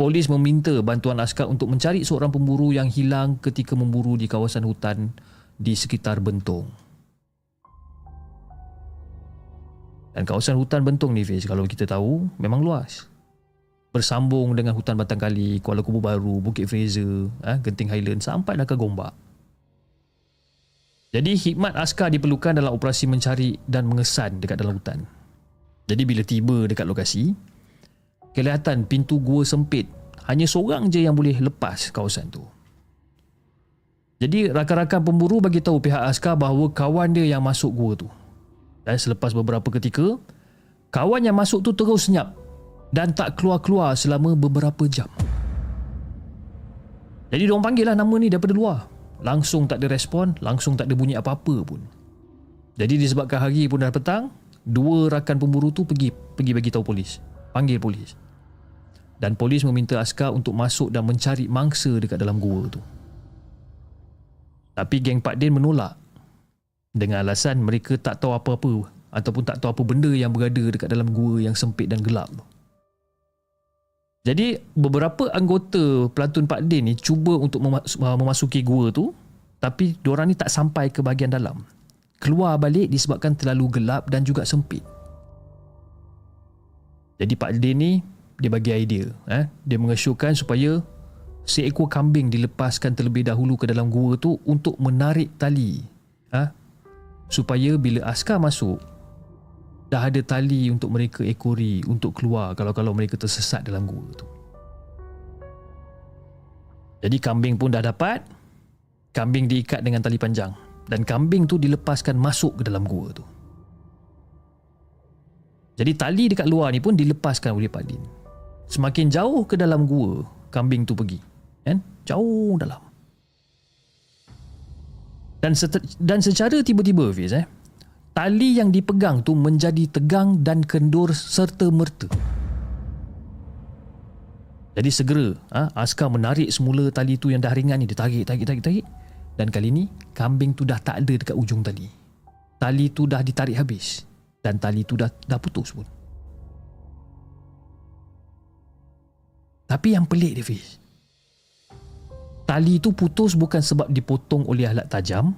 Polis meminta bantuan askar untuk mencari seorang pemburu yang hilang ketika memburu di kawasan hutan di sekitar Bentong. Dan kawasan hutan Bentong ni, Fiz, kalau kita tahu, memang luas. Bersambung dengan hutan Batang Kali, Kuala Kubu Baru, Bukit Fraser, ha, Genting Highlands, sampai dah ke Gombak. Jadi khidmat askar diperlukan dalam operasi mencari dan mengesan dekat dalam hutan. Jadi bila tiba dekat lokasi, kelihatan pintu gua sempit. Hanya seorang je yang boleh lepas kawasan tu. Jadi rakan-rakan pemburu bagi tahu pihak askar bahawa kawan dia yang masuk gua tu. Dan selepas beberapa ketika, kawan yang masuk tu terus senyap dan tak keluar-keluar selama beberapa jam. Jadi diorang panggil lah nama ni daripada luar, langsung tak ada respon, langsung tak ada bunyi apa-apa pun. Jadi disebabkan hari pun dah petang, dua rakan pemburu tu pergi pergi bagi tahu polis, panggil polis. Dan polis meminta askar untuk masuk dan mencari mangsa dekat dalam gua tu. Tapi geng Pak Din menolak dengan alasan mereka tak tahu apa-apa ataupun tak tahu apa benda yang berada dekat dalam gua yang sempit dan gelap tu. Jadi beberapa anggota pelatun Pak Din ni cuba untuk memasuki gua tu, tapi diorang ni tak sampai ke bahagian dalam. Keluar balik disebabkan terlalu gelap dan juga sempit. Jadi Pak Din ni dia bagi idea, eh? Dia mengesyorkan supaya seekor kambing dilepaskan terlebih dahulu ke dalam gua tu untuk menarik tali, eh? Supaya bila askar masuk, dah ada tali untuk mereka ekori untuk keluar kalau-kalau mereka tersesat dalam gua tu. Jadi kambing pun dah dapat. Kambing diikat dengan tali panjang dan kambing tu dilepaskan masuk ke dalam gua tu. Jadi tali dekat luar ni pun dilepaskan oleh Pak Din. Semakin jauh ke dalam gua, kambing tu pergi, kan? Jauh dalam. Dan set- dan secara tiba-tiba, Fiz, eh, tali yang dipegang tu menjadi tegang dan kendur serta-merta. Jadi segera, ha, askar menarik semula tali tu yang dah ringan ni. Dia tarik, tarik, tarik, tarik. Dan kali ni, kambing tu dah tak ada dekat ujung tali. Tali tu dah ditarik habis. Dan tali tu dah, dah putus pun. Tapi yang pelik dia, Fiz, tali tu putus bukan sebab dipotong oleh alat tajam,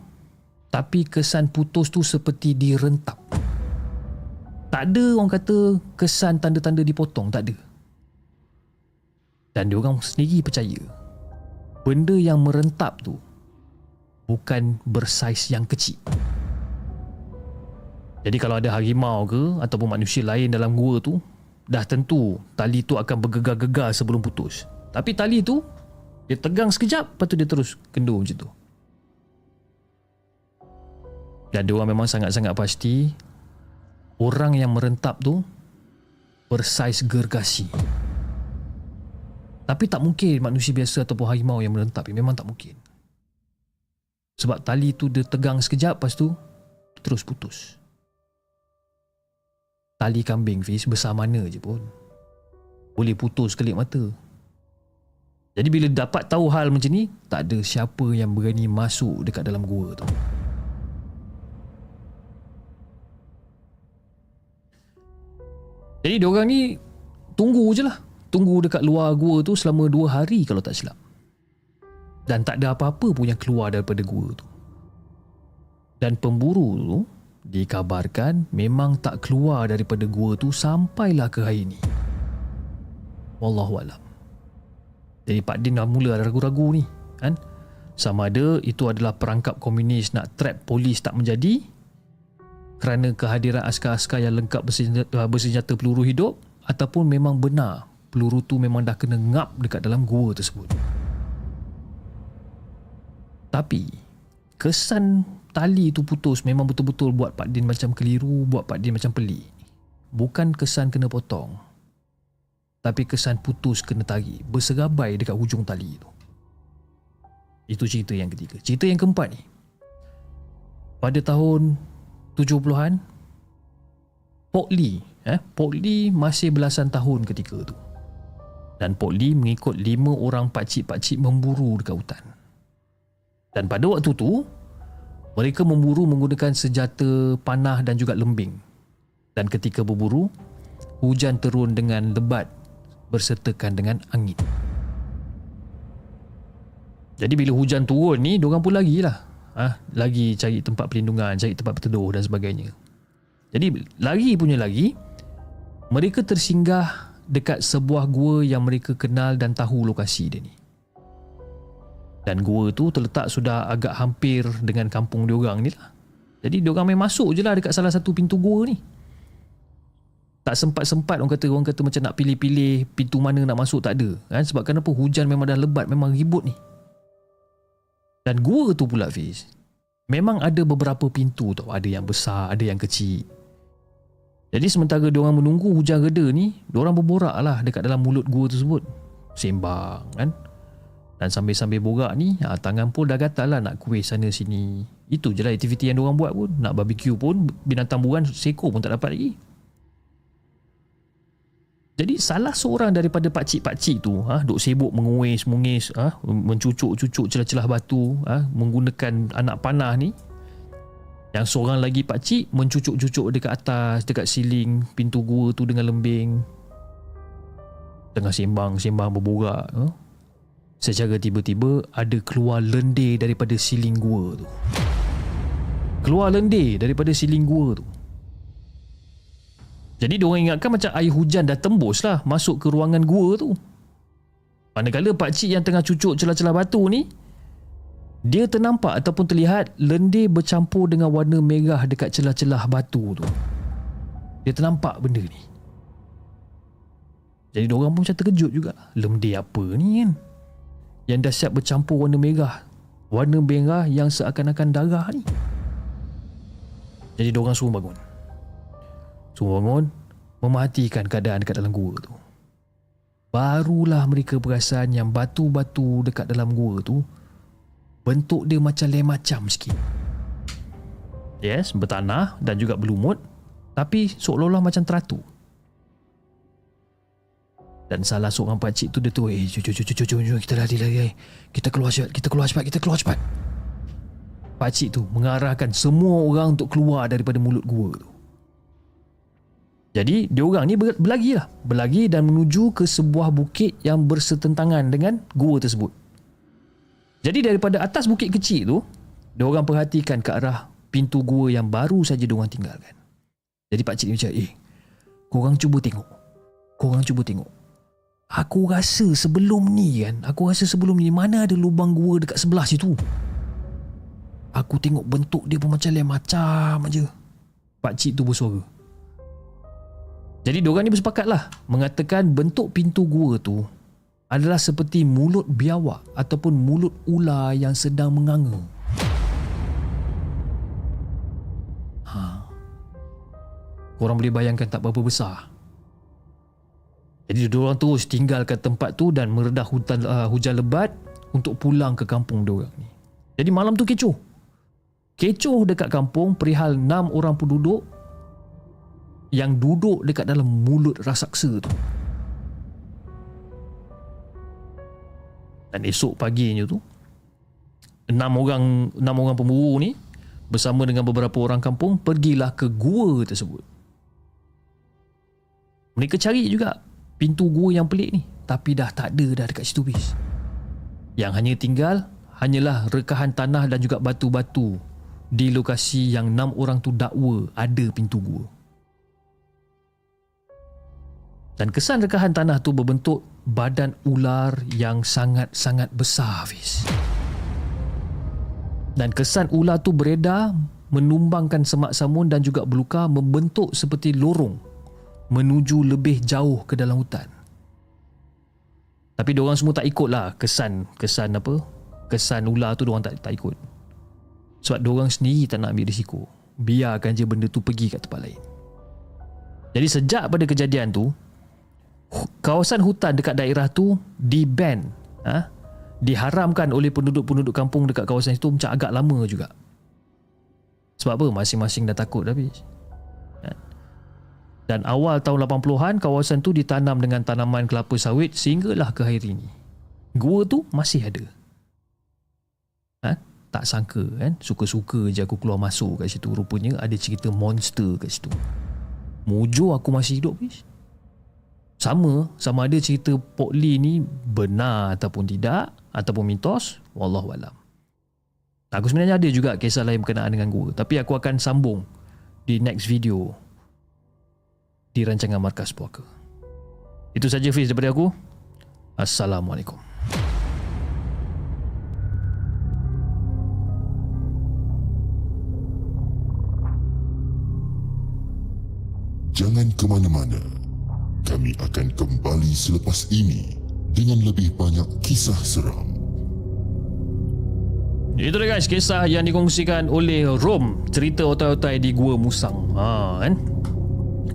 tapi kesan putus tu seperti direntap. Tak ada orang kata kesan tanda-tanda dipotong, tak ada. Dan diorang sendiri percaya benda yang merentap tu bukan bersaiz yang kecil. Jadi kalau ada harimau ke ataupun manusia lain dalam gua tu, dah tentu tali tu akan bergegar-gegar sebelum putus. Tapi tali tu dia tegang sekejap, lepas tu dia terus kendur macam tu. Dan diorang memang sangat-sangat pasti orang yang merentap tu bersaiz gergasi. Tapi tak mungkin manusia biasa ataupun harimau yang merentap, memang tak mungkin. Sebab tali tu dia tegang sekejap, lepas tu terus putus. Tali kambing, Fiz, besar mana je pun boleh putus kelip mata. Jadi bila dapat tahu hal macam ni, tak ada siapa yang berani masuk dekat dalam gua tu. Jadi diorang ni tunggu je lah. Tunggu dekat luar gua tu selama dua hari kalau tak silap. Dan tak ada apa-apa pun yang keluar daripada gua tu. Dan pemburu tu dikabarkan memang tak keluar daripada gua tu sampailah ke hari ni. Wallahualam. Jadi Pak Din dah mula ada ragu-ragu ni, kan? Sama ada itu adalah perangkap komunis nak trap polis tak menjadi, kerana kehadiran askar-askar yang lengkap bersenjata, bersenjata peluru hidup, ataupun memang benar peluru tu memang dah kena ngap dekat dalam gua tersebut. Tapi kesan tali tu putus memang betul-betul buat Pak Din macam keliru, buat Pak Din macam pelik. Bukan kesan kena potong, tapi kesan putus kena tarik berserabai dekat hujung tali tu. Itu cerita yang ketiga. Cerita yang keempat ni, pada tahun tujuh puluhan, Pok Li, eh, Pok Li masih belasan tahun ketika tu. Dan Pok Li mengikut lima orang pakcik-pakcik memburu dekat hutan. Dan pada waktu tu, mereka memburu menggunakan senjata panah dan juga lembing. Dan ketika berburu, hujan turun dengan lebat bersertakan dengan angin. Jadi bila hujan turun ni, diorang pun lagi lah. Ha, lagi cari tempat perlindungan, cari tempat berteduh dan sebagainya. Jadi lagi punya lagi, mereka tersinggah dekat sebuah gua yang mereka kenal dan tahu lokasi dia ni. Dan gua tu terletak sudah agak hampir dengan kampung diorang ni lah. Jadi diorang main masuk je lah dekat salah satu pintu gua ni. Tak sempat-sempat orang kata orang kata macam nak pilih-pilih pintu mana nak masuk, tak ada kan, sebab kenapa, hujan memang dah lebat, memang ribut ni. Dan gua tu pula, Fiz, memang ada beberapa pintu tau, ada yang besar, ada yang kecil. Jadi sementara diorang menunggu hujan reda ni, diorang berborak lah dekat dalam mulut gua tersebut, sembang kan. Dan sambil-sambil borak ni, ha, tangan pun dah gatal lah nak kuih sana sini. Itu je lah aktiviti yang diorang buat pun. Nak barbecue pun, binatang buruan seekor pun tak dapat lagi. Jadi salah seorang daripada pakcik-pakcik tu, ha, duk sibuk menguis-mengis, ha, mencucuk-cucuk celah-celah batu, ha, menggunakan anak panah ni. Yang seorang lagi pakcik mencucuk-cucuk dekat atas, dekat siling pintu gua tu dengan lembing. Tengah sembang-sembang berborak, ha. Secara tiba-tiba ada keluar lendir daripada siling gua tu. Keluar lendir daripada siling gua tu. Jadi diorang ingatkan macam air hujan dah tembus lah masuk ke ruangan gua tu. Manakala pakcik yang tengah cucuk celah-celah batu ni, dia ternampak ataupun terlihat lendir bercampur dengan warna merah dekat celah-celah batu tu. Dia ternampak benda ni. Jadi diorang pun macam terkejut juga. Lendir apa ni kan? Yang dah siap bercampur warna merah. Warna merah yang seakan-akan darah ni. Jadi diorang suruh bangun. Semua bangun, mematikan keadaan dekat dalam gua tu. Barulah mereka perasan yang batu-batu dekat dalam gua tu bentuk dia macam lemacam sikit. Yes, bertanah dan juga berlumut, tapi seolah-olah macam teratur. Dan salah seorang pakcik tu dia tu, eh, jom, jom, jom, jom, jom, kita lari lari, kita keluar cepat, kita keluar cepat, kita keluar cepat. Pakcik tu mengarahkan semua orang untuk keluar daripada mulut gua tu. Jadi diorang ni berlagi lah, berlagi dan menuju ke sebuah bukit yang bersetentangan dengan gua tersebut. Jadi daripada atas bukit kecil tu, diorang perhatikan ke arah pintu gua yang baru saja diorang tinggalkan. Jadi pakcik ni macam, eh, korang cuba tengok, korang cuba tengok. Aku rasa sebelum ni kan, aku rasa sebelum ni mana ada lubang gua dekat sebelah situ. Aku tengok bentuk dia pun macam lain macam aja. Pakcik tu bersuara. Jadi diorang ni bersepakat lah mengatakan bentuk pintu gua tu adalah seperti mulut biawak ataupun mulut ular yang sedang menganga. Ha. Korang boleh bayangkan tak berapa besar. Jadi diorang terus tinggalkan tempat tu dan meredah hutan, uh, hujan lebat untuk pulang ke kampung diorang ni. Jadi malam tu kecoh. Kecoh dekat kampung perihal enam orang penduduk yang duduk dekat dalam mulut raksasa tu. Dan esok paginya tu, enam orang enam orang pemburu ni bersama dengan beberapa orang kampung pergilah ke gua tersebut. Mereka cari juga pintu gua yang pelik ni, tapi dah tak ada dah dekat situ, bis. Yang hanya tinggal hanyalah rekahan tanah dan juga batu-batu di lokasi yang enam orang tu dakwa ada pintu gua. Dan kesan rekahan tanah tu berbentuk badan ular yang sangat-sangat besar, Hafiz. Dan kesan ular tu beredar menumbangkan semak samun dan juga belukar, membentuk seperti lorong menuju lebih jauh ke dalam hutan. Tapi diorang semua tak ikutlah kesan kesan apa? Kesan ular tu diorang tak tak ikut. Sebab diorang sendiri tak nak ambil risiko. Biarkan je benda tu pergi kat tempat lain. Jadi sejak pada kejadian tu, kawasan hutan dekat daerah tu di-ban, ha? Diharamkan oleh penduduk-penduduk kampung dekat kawasan itu macam agak lama juga. Sebab apa? Masing-masing dah takut dah, habis. Dan awal tahun lapan puluhan, kawasan tu ditanam dengan tanaman kelapa sawit sehinggalah ke hari ini. Gua tu masih ada. Ha? Tak sangka kan, suka-suka je aku keluar masuk kat situ. Rupanya ada cerita monster kat situ. Mujur aku masih hidup, habis. Sama, sama ada cerita Pok Li ni benar ataupun tidak, ataupun mitos, wallahualam. Aku sebenarnya ada juga kisah lain berkenaan dengan gua, tapi aku akan sambung di next video. di rancangan Markas Puaka. Itu saja Fiz daripada aku. Assalamualaikum. Jangan ke mana-mana. Kami akan kembali selepas ini dengan lebih banyak kisah seram. Itu dia guys, kisah yang dikongsikan oleh Rom, cerita otai-otai di Gua Musang. Ha, kan?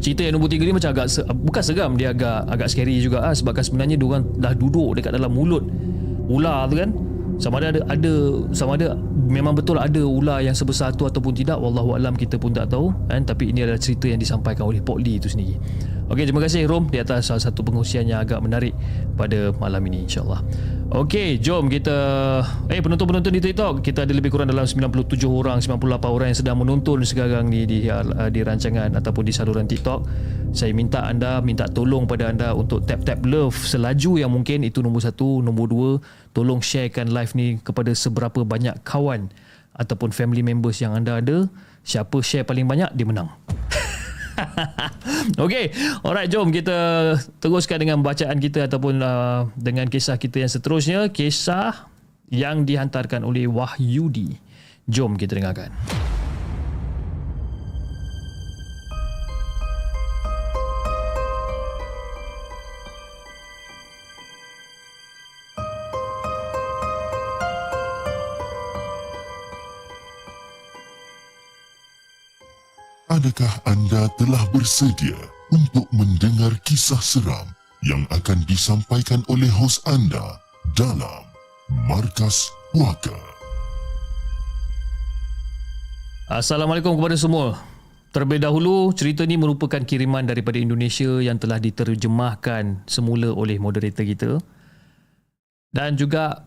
Cerita yang nombor tiga ni macam agak se- bukan seram, dia agak agak scary juga ah, sebabkan sebenarnya diorang dah duduk dekat dalam mulut ular tu kan. Sama ada ada sama ada memang betul ada ular yang sebesar tu ataupun tidak, wallahualam, kita pun tak tahu kan, tapi ini adalah cerita yang disampaikan oleh Pok Li itu sendiri. Okey, terima kasih Rom di atas salah satu pengkongsian yang agak menarik pada malam ini, insya-Allah. Okey, jom kita eh penonton-penonton di TikTok, kita ada lebih kurang dalam sembilan puluh tujuh orang, sembilan puluh lapan orang yang sedang menonton sekarang ni di, di di rancangan ataupun di saluran TikTok. Saya minta anda, minta tolong pada anda untuk tap-tap love selaju yang mungkin, itu nombor satu. Nombor dua, tolong sharekan live ni kepada seberapa banyak kawan ataupun family members yang anda ada. Siapa share paling banyak, dia menang. Okay, alright, jom kita teruskan dengan bacaan kita ataupun uh, dengan kisah kita yang seterusnya, kisah yang dihantarkan oleh Wahyudi. Jom kita dengarkan. Adakah anda telah bersedia untuk mendengar kisah seram yang akan disampaikan oleh hos anda dalam Markas Puaka? Assalamualaikum kepada semua. Terlebih dahulu, cerita ini merupakan kiriman daripada Indonesia yang telah diterjemahkan semula oleh moderator kita dan juga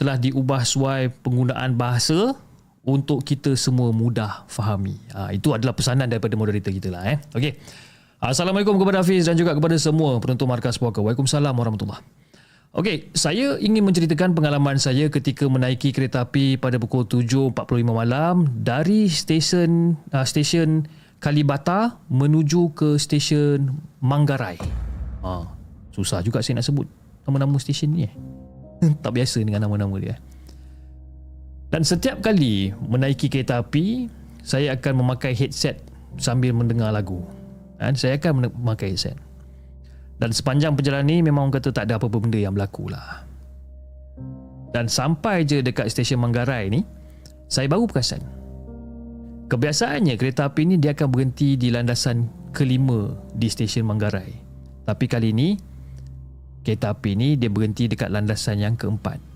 telah diubah suai penggunaan bahasa untuk kita semua mudah fahami. Ha, itu adalah pesanan daripada moderator kita lah. Eh. Okay. Assalamualaikum kepada Hafiz dan juga kepada semua penonton Markas Puaka. Waalaikumsalam warahmatullahi. Okay, saya ingin menceritakan pengalaman saya ketika menaiki kereta api pada pukul tujuh empat puluh lima malam dari stesen uh, stesen Kalibata menuju ke stesen Manggarai. Ha, susah juga saya nak sebut nama-nama stesen ni. Eh. Tak biasa dengan nama-nama dia. Dan setiap kali menaiki kereta api, saya akan memakai headset sambil mendengar lagu. Dan saya akan memakai headset. Dan sepanjang perjalanan ni memang orang kata tak ada apa-apa benda yang berlaku lah. Dan sampai je dekat stesen Manggarai ni, saya baru perasan. Kebiasaannya kereta api ni dia akan berhenti di landasan kelima di stesen Manggarai. Tapi kali ni, kereta api ni dia berhenti dekat landasan yang keempat.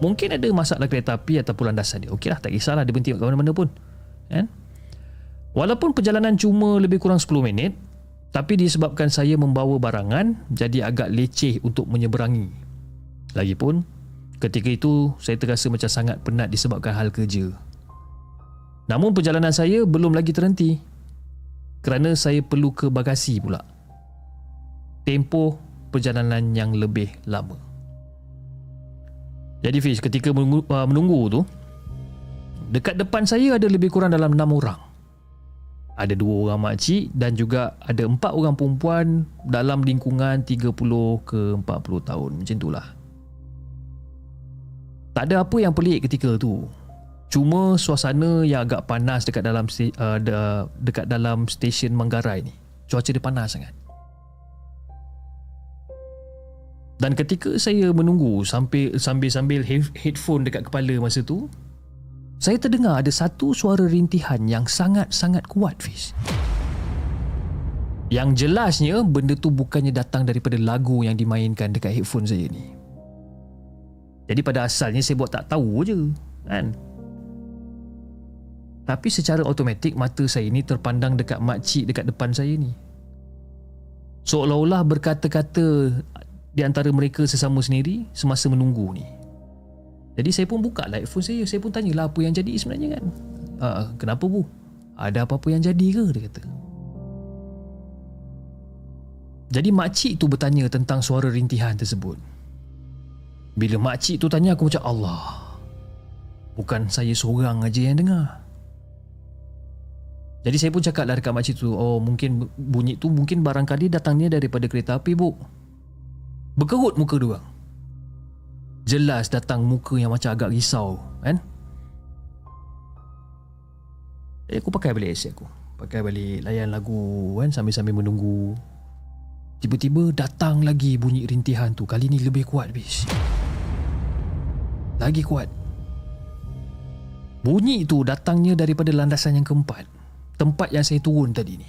Mungkin ada masalah kereta api ataupun landasan dia. Okeylah, tak kisahlah dia berhenti kat mana-mana pun. Kan? Walaupun perjalanan cuma lebih kurang sepuluh minit, tapi disebabkan saya membawa barangan, jadi agak leceh untuk menyeberangi. Lagipun, ketika itu saya terasa macam sangat penat disebabkan hal kerja. Namun perjalanan saya belum lagi terhenti kerana saya perlu ke bagasi pula. Tempoh perjalanan yang lebih lama. Jadi Fiz, ketika menunggu, uh, menunggu tu, dekat depan saya ada lebih kurang dalam enam orang. Ada dua orang makcik dan juga ada empat orang perempuan dalam lingkungan tiga puluh ke empat puluh tahun. Macam itulah. Tak ada apa yang pelik ketika tu. Cuma suasana yang agak panas dekat dalam uh, dekat dalam stesen Manggarai ni. Cuaca dia panas sangat. Dan ketika saya menunggu sambil-sambil headphone dekat kepala masa tu, saya terdengar ada satu suara rintihan yang sangat-sangat kuat, Fiz. Yang jelasnya, benda tu bukannya datang daripada lagu yang dimainkan dekat headphone saya ni. Jadi pada asalnya saya buat tak tahu je, kan? Tapi secara automatik mata saya ni terpandang dekat makcik dekat depan saya ni. Seolah-olah berkata-kata di antara mereka sesama sendiri semasa menunggu ni. Jadi saya pun buka lah phone saya. Saya pun tanyalah apa yang jadi sebenarnya kan. Uh, kenapa bu? Ada apa-apa yang jadi ke? Dia kata. Jadi makcik tu bertanya tentang suara rintihan tersebut. Bila makcik tu tanya, aku macam Allah. Bukan saya seorang aja yang dengar. Jadi saya pun cakap lah dekat makcik tu, oh mungkin bunyi tu mungkin barangkali datangnya daripada kereta api bu. Berkerut muka diorang. Jelas datang muka yang macam agak risau kan. Jadi aku pakai balik headset aku, pakai balik layan lagu kan, sambil-sambil menunggu. Tiba-tiba datang lagi bunyi rintihan tu. Kali ni lebih kuat bis. Lagi kuat. Bunyi itu datangnya daripada landasan yang keempat, tempat yang saya turun tadi ni.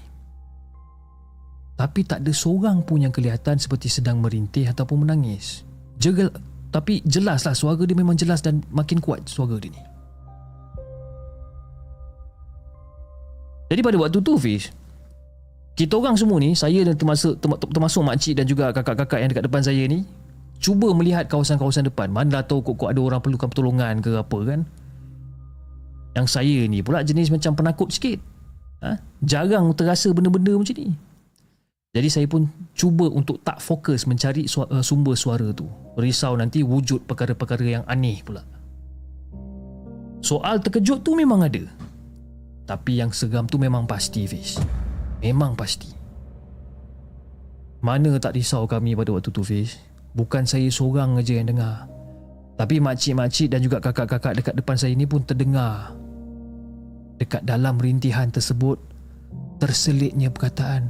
Tapi tak ada seorang pun yang kelihatan seperti sedang merintih ataupun menangis. Jegel, tapi jelaslah suara dia memang jelas dan makin kuat suara dia ni. Jadi pada waktu tu Fish, kita orang semua ni, saya dan termasuk termasuk makcik dan juga kakak-kakak yang dekat depan saya ni, cuba melihat kawasan-kawasan depan. Mana tahu kok-kok ada orang perlukan pertolongan ke apa kan. Yang saya ni pula jenis macam penakut sikit. Ha? Jarang terasa benda-benda macam ni. Jadi saya pun cuba untuk tak fokus mencari suara, sumber suara tu. Risau nanti wujud perkara-perkara yang aneh pula. Soal terkejut tu memang ada, tapi yang seram tu memang pasti Fiz. Memang pasti. Mana tak risau kami pada waktu tu Fiz. Bukan saya seorang aja yang dengar, tapi makcik-makcik dan juga kakak-kakak dekat depan saya ni pun terdengar. Dekat dalam rintihan tersebut terselitnya perkataan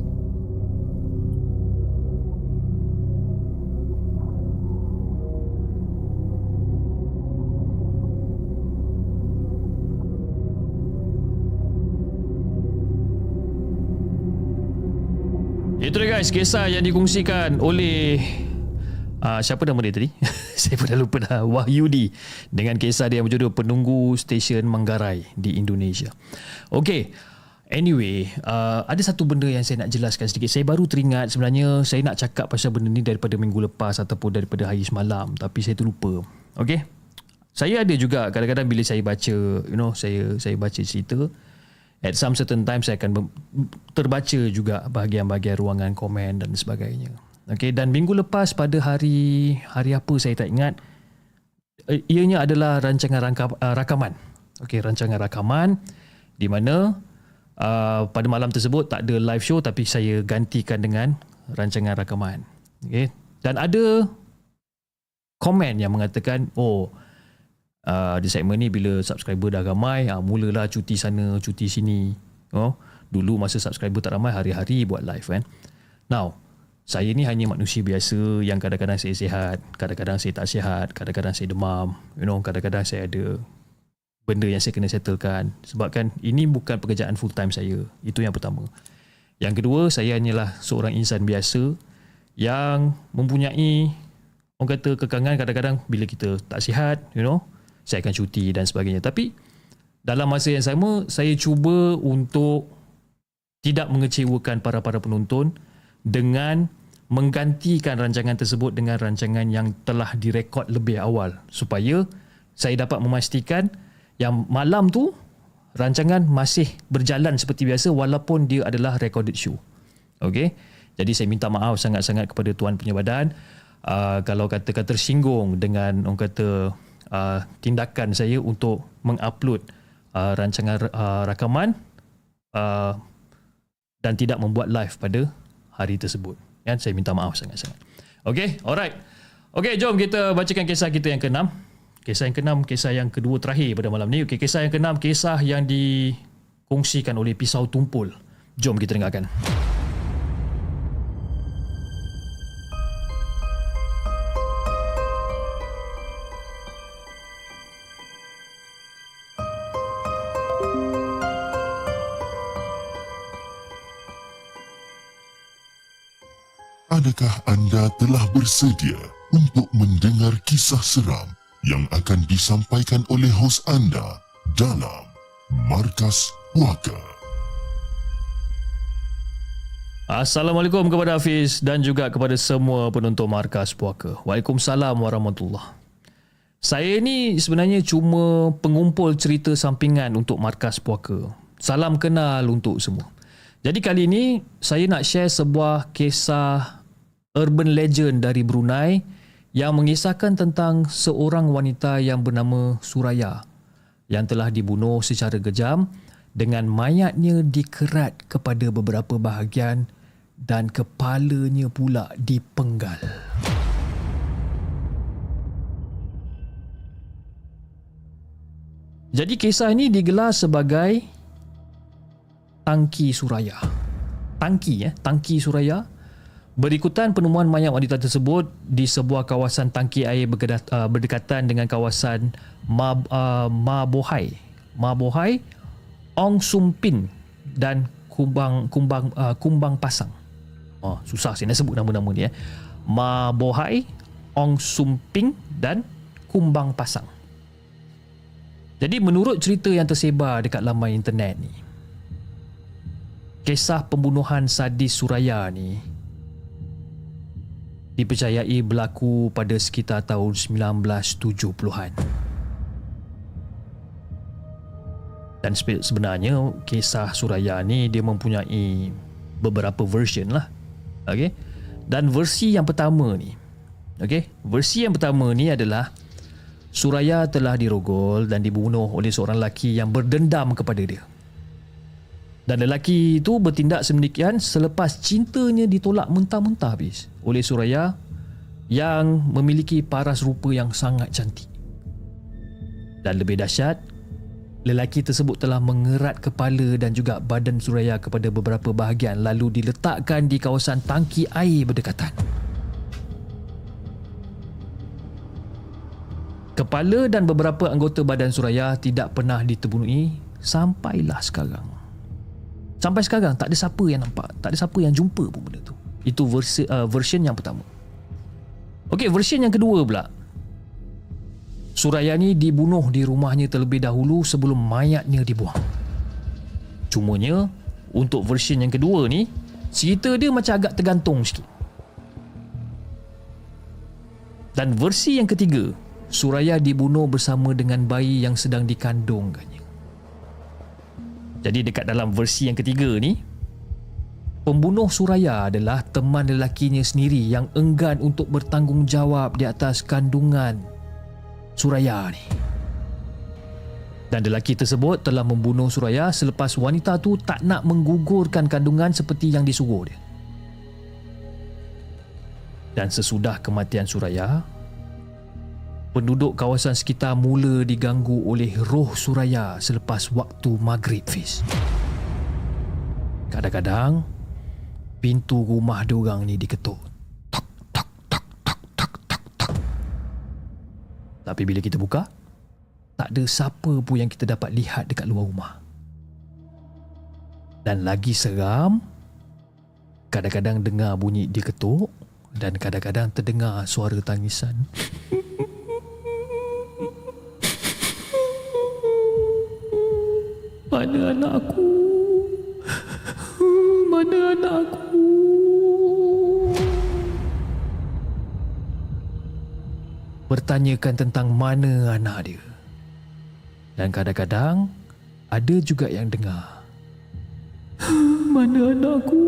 Itu dia guys, kisah yang dikongsikan oleh Uh, siapa nama dia tadi? Saya pun dah lupa dah. Wahyudi, dengan kisah dia yang berjudul Penunggu Stesen Manggarai di Indonesia. Okay, anyway, uh, ada satu benda yang saya nak jelaskan sedikit. Saya baru teringat, sebenarnya saya nak cakap pasal benda ni daripada minggu lepas ataupun daripada hari semalam, tapi saya terlupa. Okay, saya ada juga kadang-kadang bila saya baca, you know, saya saya baca cerita, at some certain time saya akan terbaca juga bahagian-bahagian ruangan komen dan sebagainya. Okay, dan minggu lepas pada hari hari apa saya tak ingat, ianya adalah rancangan rangka, uh, rakaman. Okay, rancangan rakaman di mana uh, pada malam tersebut tak ada live show, tapi saya gantikan dengan rancangan rakaman. Okay, dan ada komen yang mengatakan, oh uh, di segmen ni bila subscriber dah ramai, uh, mulalah cuti sana cuti sini. Oh, dulu masa subscriber tak ramai hari-hari buat live kan. Now, saya ni hanya manusia biasa yang kadang-kadang saya sihat, kadang-kadang saya tak sihat, kadang-kadang saya demam, you know, kadang-kadang saya ada benda yang saya kena settlekan. Sebab kan ini bukan pekerjaan full time saya. Itu yang pertama. Yang kedua, saya hanyalah seorang insan biasa yang mempunyai, orang kata, kekangan. Kadang-kadang bila kita tak sihat, you know, saya akan cuti dan sebagainya. Tapi dalam masa yang sama, saya cuba untuk tidak mengecewakan para-para penonton dengan menggantikan rancangan tersebut dengan rancangan yang telah direkod lebih awal, supaya saya dapat memastikan yang malam tu rancangan masih berjalan seperti biasa walaupun dia adalah recorded show. Okey. Jadi saya minta maaf sangat-sangat kepada tuan punya badan uh, kalau kata-kata tersinggung dengan orang kata uh, tindakan saya untuk mengupload uh, rancangan uh, rakaman uh, dan tidak membuat live pada hari tersebut. Kan, saya minta maaf sangat-sangat. Okay, alright. Okay, jom kita bacakan kisah kita yang keenam. Kisah yang keenam, kisah yang kedua terakhir pada malam ni. Okay, kisah yang keenam, kisah yang dikongsikan oleh Pisau Tumpul. Jom kita dengarkan. Adakah anda telah bersedia untuk mendengar kisah seram yang akan disampaikan oleh hos anda dalam Markas Puaka? Assalamualaikum kepada Hafiz dan juga kepada semua penonton Markas Puaka. Waalaikumsalam warahmatullahi. Saya ni sebenarnya cuma pengumpul cerita sampingan untuk Markas Puaka. Salam kenal untuk semua. Jadi kali ni saya nak share sebuah kisah urban legend dari Brunei yang mengisahkan tentang seorang wanita yang bernama Suraya yang telah dibunuh secara kejam dengan mayatnya dikerat kepada beberapa bahagian dan kepalanya pula dipenggal. Jadi kisah ini digelar sebagai Tangki Suraya. Tangki eh, Tangki Suraya. Berikutan penemuan mayat wanita tersebut di sebuah kawasan tangki air berdekatan dengan kawasan Ma, uh, Ma Bohai, Ma Bohai, Ong Sumpin dan Kumbang Kumbang uh, Kumbang Pasang. Oh, susah saya nak sebut nama-nama ni eh. Ma Bohai, Ong Sumpin dan Kumbang Pasang. Jadi menurut cerita yang tersebar dekat laman internet ni, kisah pembunuhan sadis Suraya ni dipercayai berlaku pada sekitar tahun sembilan belas tujuh puluhan. Dan sebenarnya kisah Suraya ni dia mempunyai beberapa version lah. Okey. Dan versi yang pertama ni. Okey, versi yang pertama ni adalah Suraya telah dirogol dan dibunuh oleh seorang lelaki yang berdendam kepada dia. Dan lelaki itu bertindak sedemikian selepas cintanya ditolak mentah-mentah habis oleh Suraya yang memiliki paras rupa yang sangat cantik. Dan lebih dahsyat, lelaki tersebut telah mengerat kepala dan juga badan Suraya kepada beberapa bahagian lalu diletakkan di kawasan tangki air berdekatan. Kepala dan beberapa anggota badan Suraya tidak pernah ditemukan sampailah sekarang. Sampai sekarang tak ada siapa yang nampak, tak ada siapa yang jumpa pun benda tu. Itu versi, uh, version yang pertama. Okey, version yang kedua pula. Suraya ni dibunuh di rumahnya terlebih dahulu sebelum mayatnya dibuang. Cumanya untuk version yang kedua ni, cerita dia macam agak tergantung sikit. Dan versi yang ketiga, Suraya dibunuh bersama dengan bayi yang sedang dikandungkannya. Jadi dekat dalam versi yang ketiga ni, pembunuh Suraya adalah teman lelakinya sendiri yang enggan untuk bertanggungjawab di atas kandungan Suraya ni. Dan lelaki tersebut telah membunuh Suraya selepas wanita tu tak nak menggugurkan kandungan seperti yang disuruh dia. Dan sesudah kematian Suraya, penduduk kawasan sekitar mula diganggu oleh roh Suraya selepas waktu maghrib, Fiz. Kadang-kadang, pintu rumah diorang ni diketuk. Tok, tok, tok, tok, tok, tok, tok. Tapi bila kita buka, tak ada siapa pun yang kita dapat lihat dekat luar rumah. Dan lagi seram, kadang-kadang dengar bunyi dia ketuk dan kadang-kadang terdengar suara tangisan. Mana anak aku? Mana anak aku? Bertanyakan tentang mana anak dia. Dan kadang-kadang ada juga yang dengar. Mana anak aku?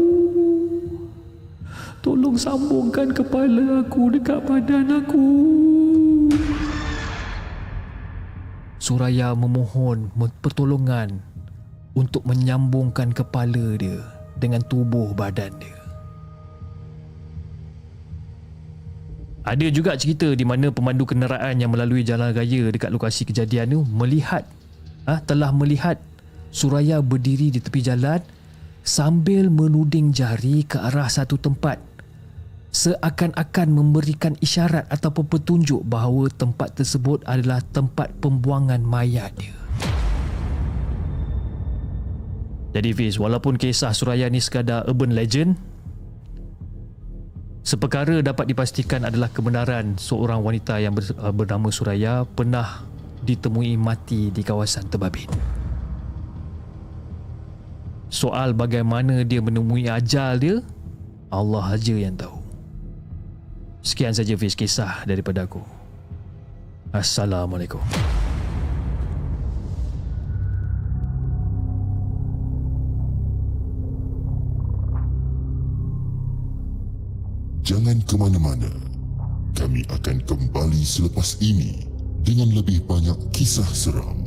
Tolong sambungkan kepala aku dekat badan aku. Suraya memohon pertolongan untuk menyambungkan kepala dia dengan tubuh badan dia. Ada juga cerita di mana pemandu kenderaan yang melalui jalan raya dekat lokasi kejadian itu melihat ah telah melihat Suraya berdiri di tepi jalan sambil menuding jari ke arah satu tempat seakan-akan memberikan isyarat ataupun petunjuk bahawa tempat tersebut adalah tempat pembuangan mayat dia. Jadi Fiz, walaupun kisah Suraya ni sekadar urban legend, seperkara dapat dipastikan adalah kebenaran seorang wanita yang bernama Suraya pernah ditemui mati di kawasan terbabit. Soal bagaimana dia menemui ajal dia, Allah saja yang tahu. Sekian saja Fiz kisah daripada aku. Assalamualaikum. Jangan ke mana-mana. Kami akan kembali selepas ini dengan lebih banyak kisah seram.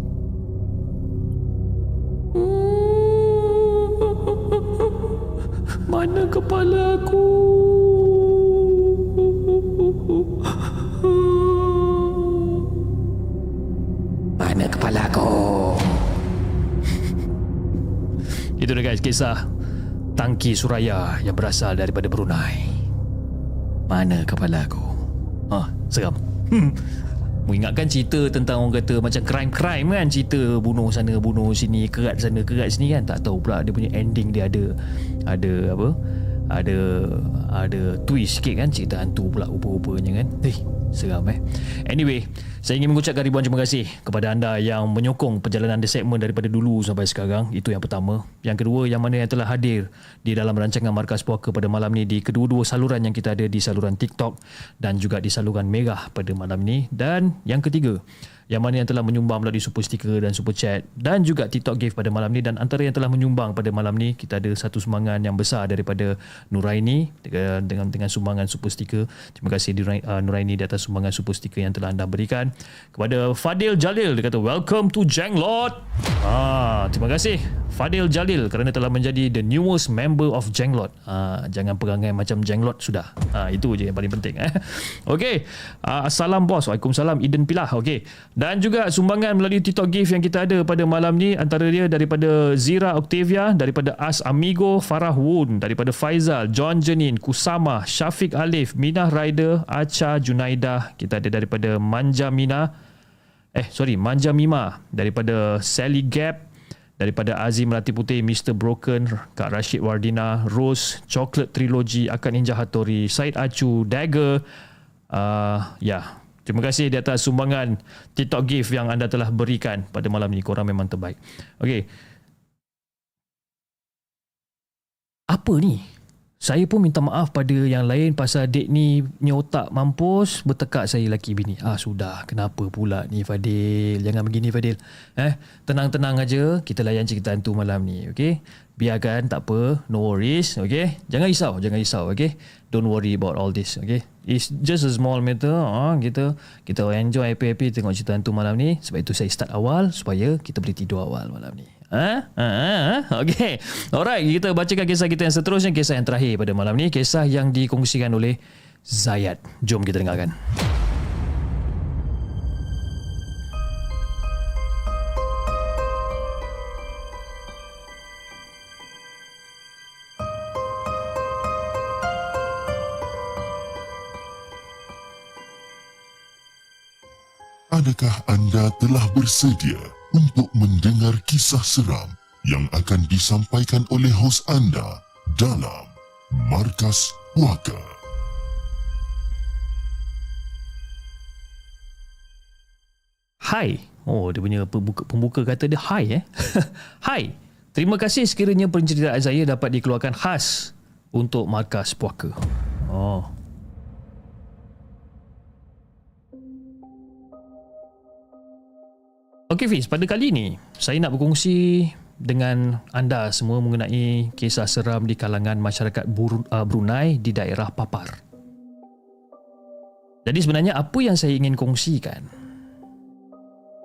Mana kepala aku? Mana kepala aku? Itu dia guys, kisah Tangki Suraya yang berasal daripada Brunei. Mana kepala aku? Ha, seram. Hmm. Mengingatkan cerita tentang orang kata macam crime-crime kan, cerita bunuh sana bunuh sini, kerat sana kerat sini kan, tak tahu pula dia punya ending dia ada ada apa? Ada ada twist sikit kan, cerita hantu pula rupa-rupanya kan. Eh, seram eh. Anyway, saya ingin mengucapkan ribuan terima kasih kepada anda yang menyokong perjalanan The Segment daripada dulu sampai sekarang. Itu yang pertama. Yang kedua, yang mana yang telah hadir di dalam rancangan Markas Puaka pada malam ni di kedua-dua saluran yang kita ada, di saluran TikTok dan juga di saluran Merah pada malam ni. Dan yang ketiga, yang mana yang telah menyumbang melalui super sticker dan super chat dan juga TikTok gift pada malam ni. Dan antara yang telah menyumbang pada malam ni, kita ada satu sumbangan yang besar daripada Nuraini dengan dengan sumbangan super sticker. Terima kasih Nuraini di atas sumbangan super sticker yang telah anda berikan. Kepada Fadil Jalil, dia kata welcome to Jenglot. Ah, terima kasih Fadil Jalil kerana telah menjadi the newest member of Jenglot. Ah, jangan perangai macam Jenglot sudah. Ah, itu je yang paling penting eh. Okey. Ah, assalam bos. Waalaikumsalam Iden Pilah. Okey. Dan juga sumbangan melalui TikTok gift yang kita ada pada malam ni, antara dia daripada Zira Octavia, daripada As Amigo Farah Woon, daripada Faizal, John Janin, Kusama, Syafiq Alif, Minah Rider, Acha Junaidah. Kita ada daripada Manja Mina, eh sorry Manja Mima, daripada Sally Gap, daripada Azim Melati Putih, mister Broken, Kak Rashid Wardina, Rose, Chocolate Trilogy, Akad Ninja Hattori, Said Acu, Dagger. Uh, ya yeah. Terima kasih di atas sumbangan TikTok gift yang anda telah berikan pada malam ni. Korang memang terbaik. Okey. Apa ni? Saya pun minta maaf pada yang lain pasal date ni punya otak mampus, bertekak saya laki bini. Ah sudah, kenapa pula ni Fadil? Jangan begini Fadil. Eh, tenang-tenang aja, kita layan cerita hantu malam ni, okey? Biarkan, tak apa, no worries, okey? Jangan risau, jangan risau, okey? Don't worry about all this, okey? It's just a small matter. Ha, kita kita enjoy happy-happy tengok cerita hantu malam ni. Sebab itu saya start awal supaya kita boleh tidur awal malam ni. Ha? Ha, ha, ha? Okay. Alright, kita bacakan kisah kita yang seterusnya. Kisah yang terakhir pada malam ni. Kisah yang dikongsikan oleh Zayad. Jom kita dengarkan. Adakah anda telah bersedia untuk mendengar kisah seram yang akan disampaikan oleh hos anda dalam Markas Puaka? Hai. Oh, dia punya pembuka, pembuka kata dia hai eh. Hai. Terima kasih sekiranya penceritaan saya dapat dikeluarkan khas untuk Markas Puaka. Oh. Okey Fiz, pada kali ini saya nak berkongsi dengan anda semua mengenai kisah seram di kalangan masyarakat Brunei di daerah Papar. Jadi sebenarnya apa yang saya ingin kongsikan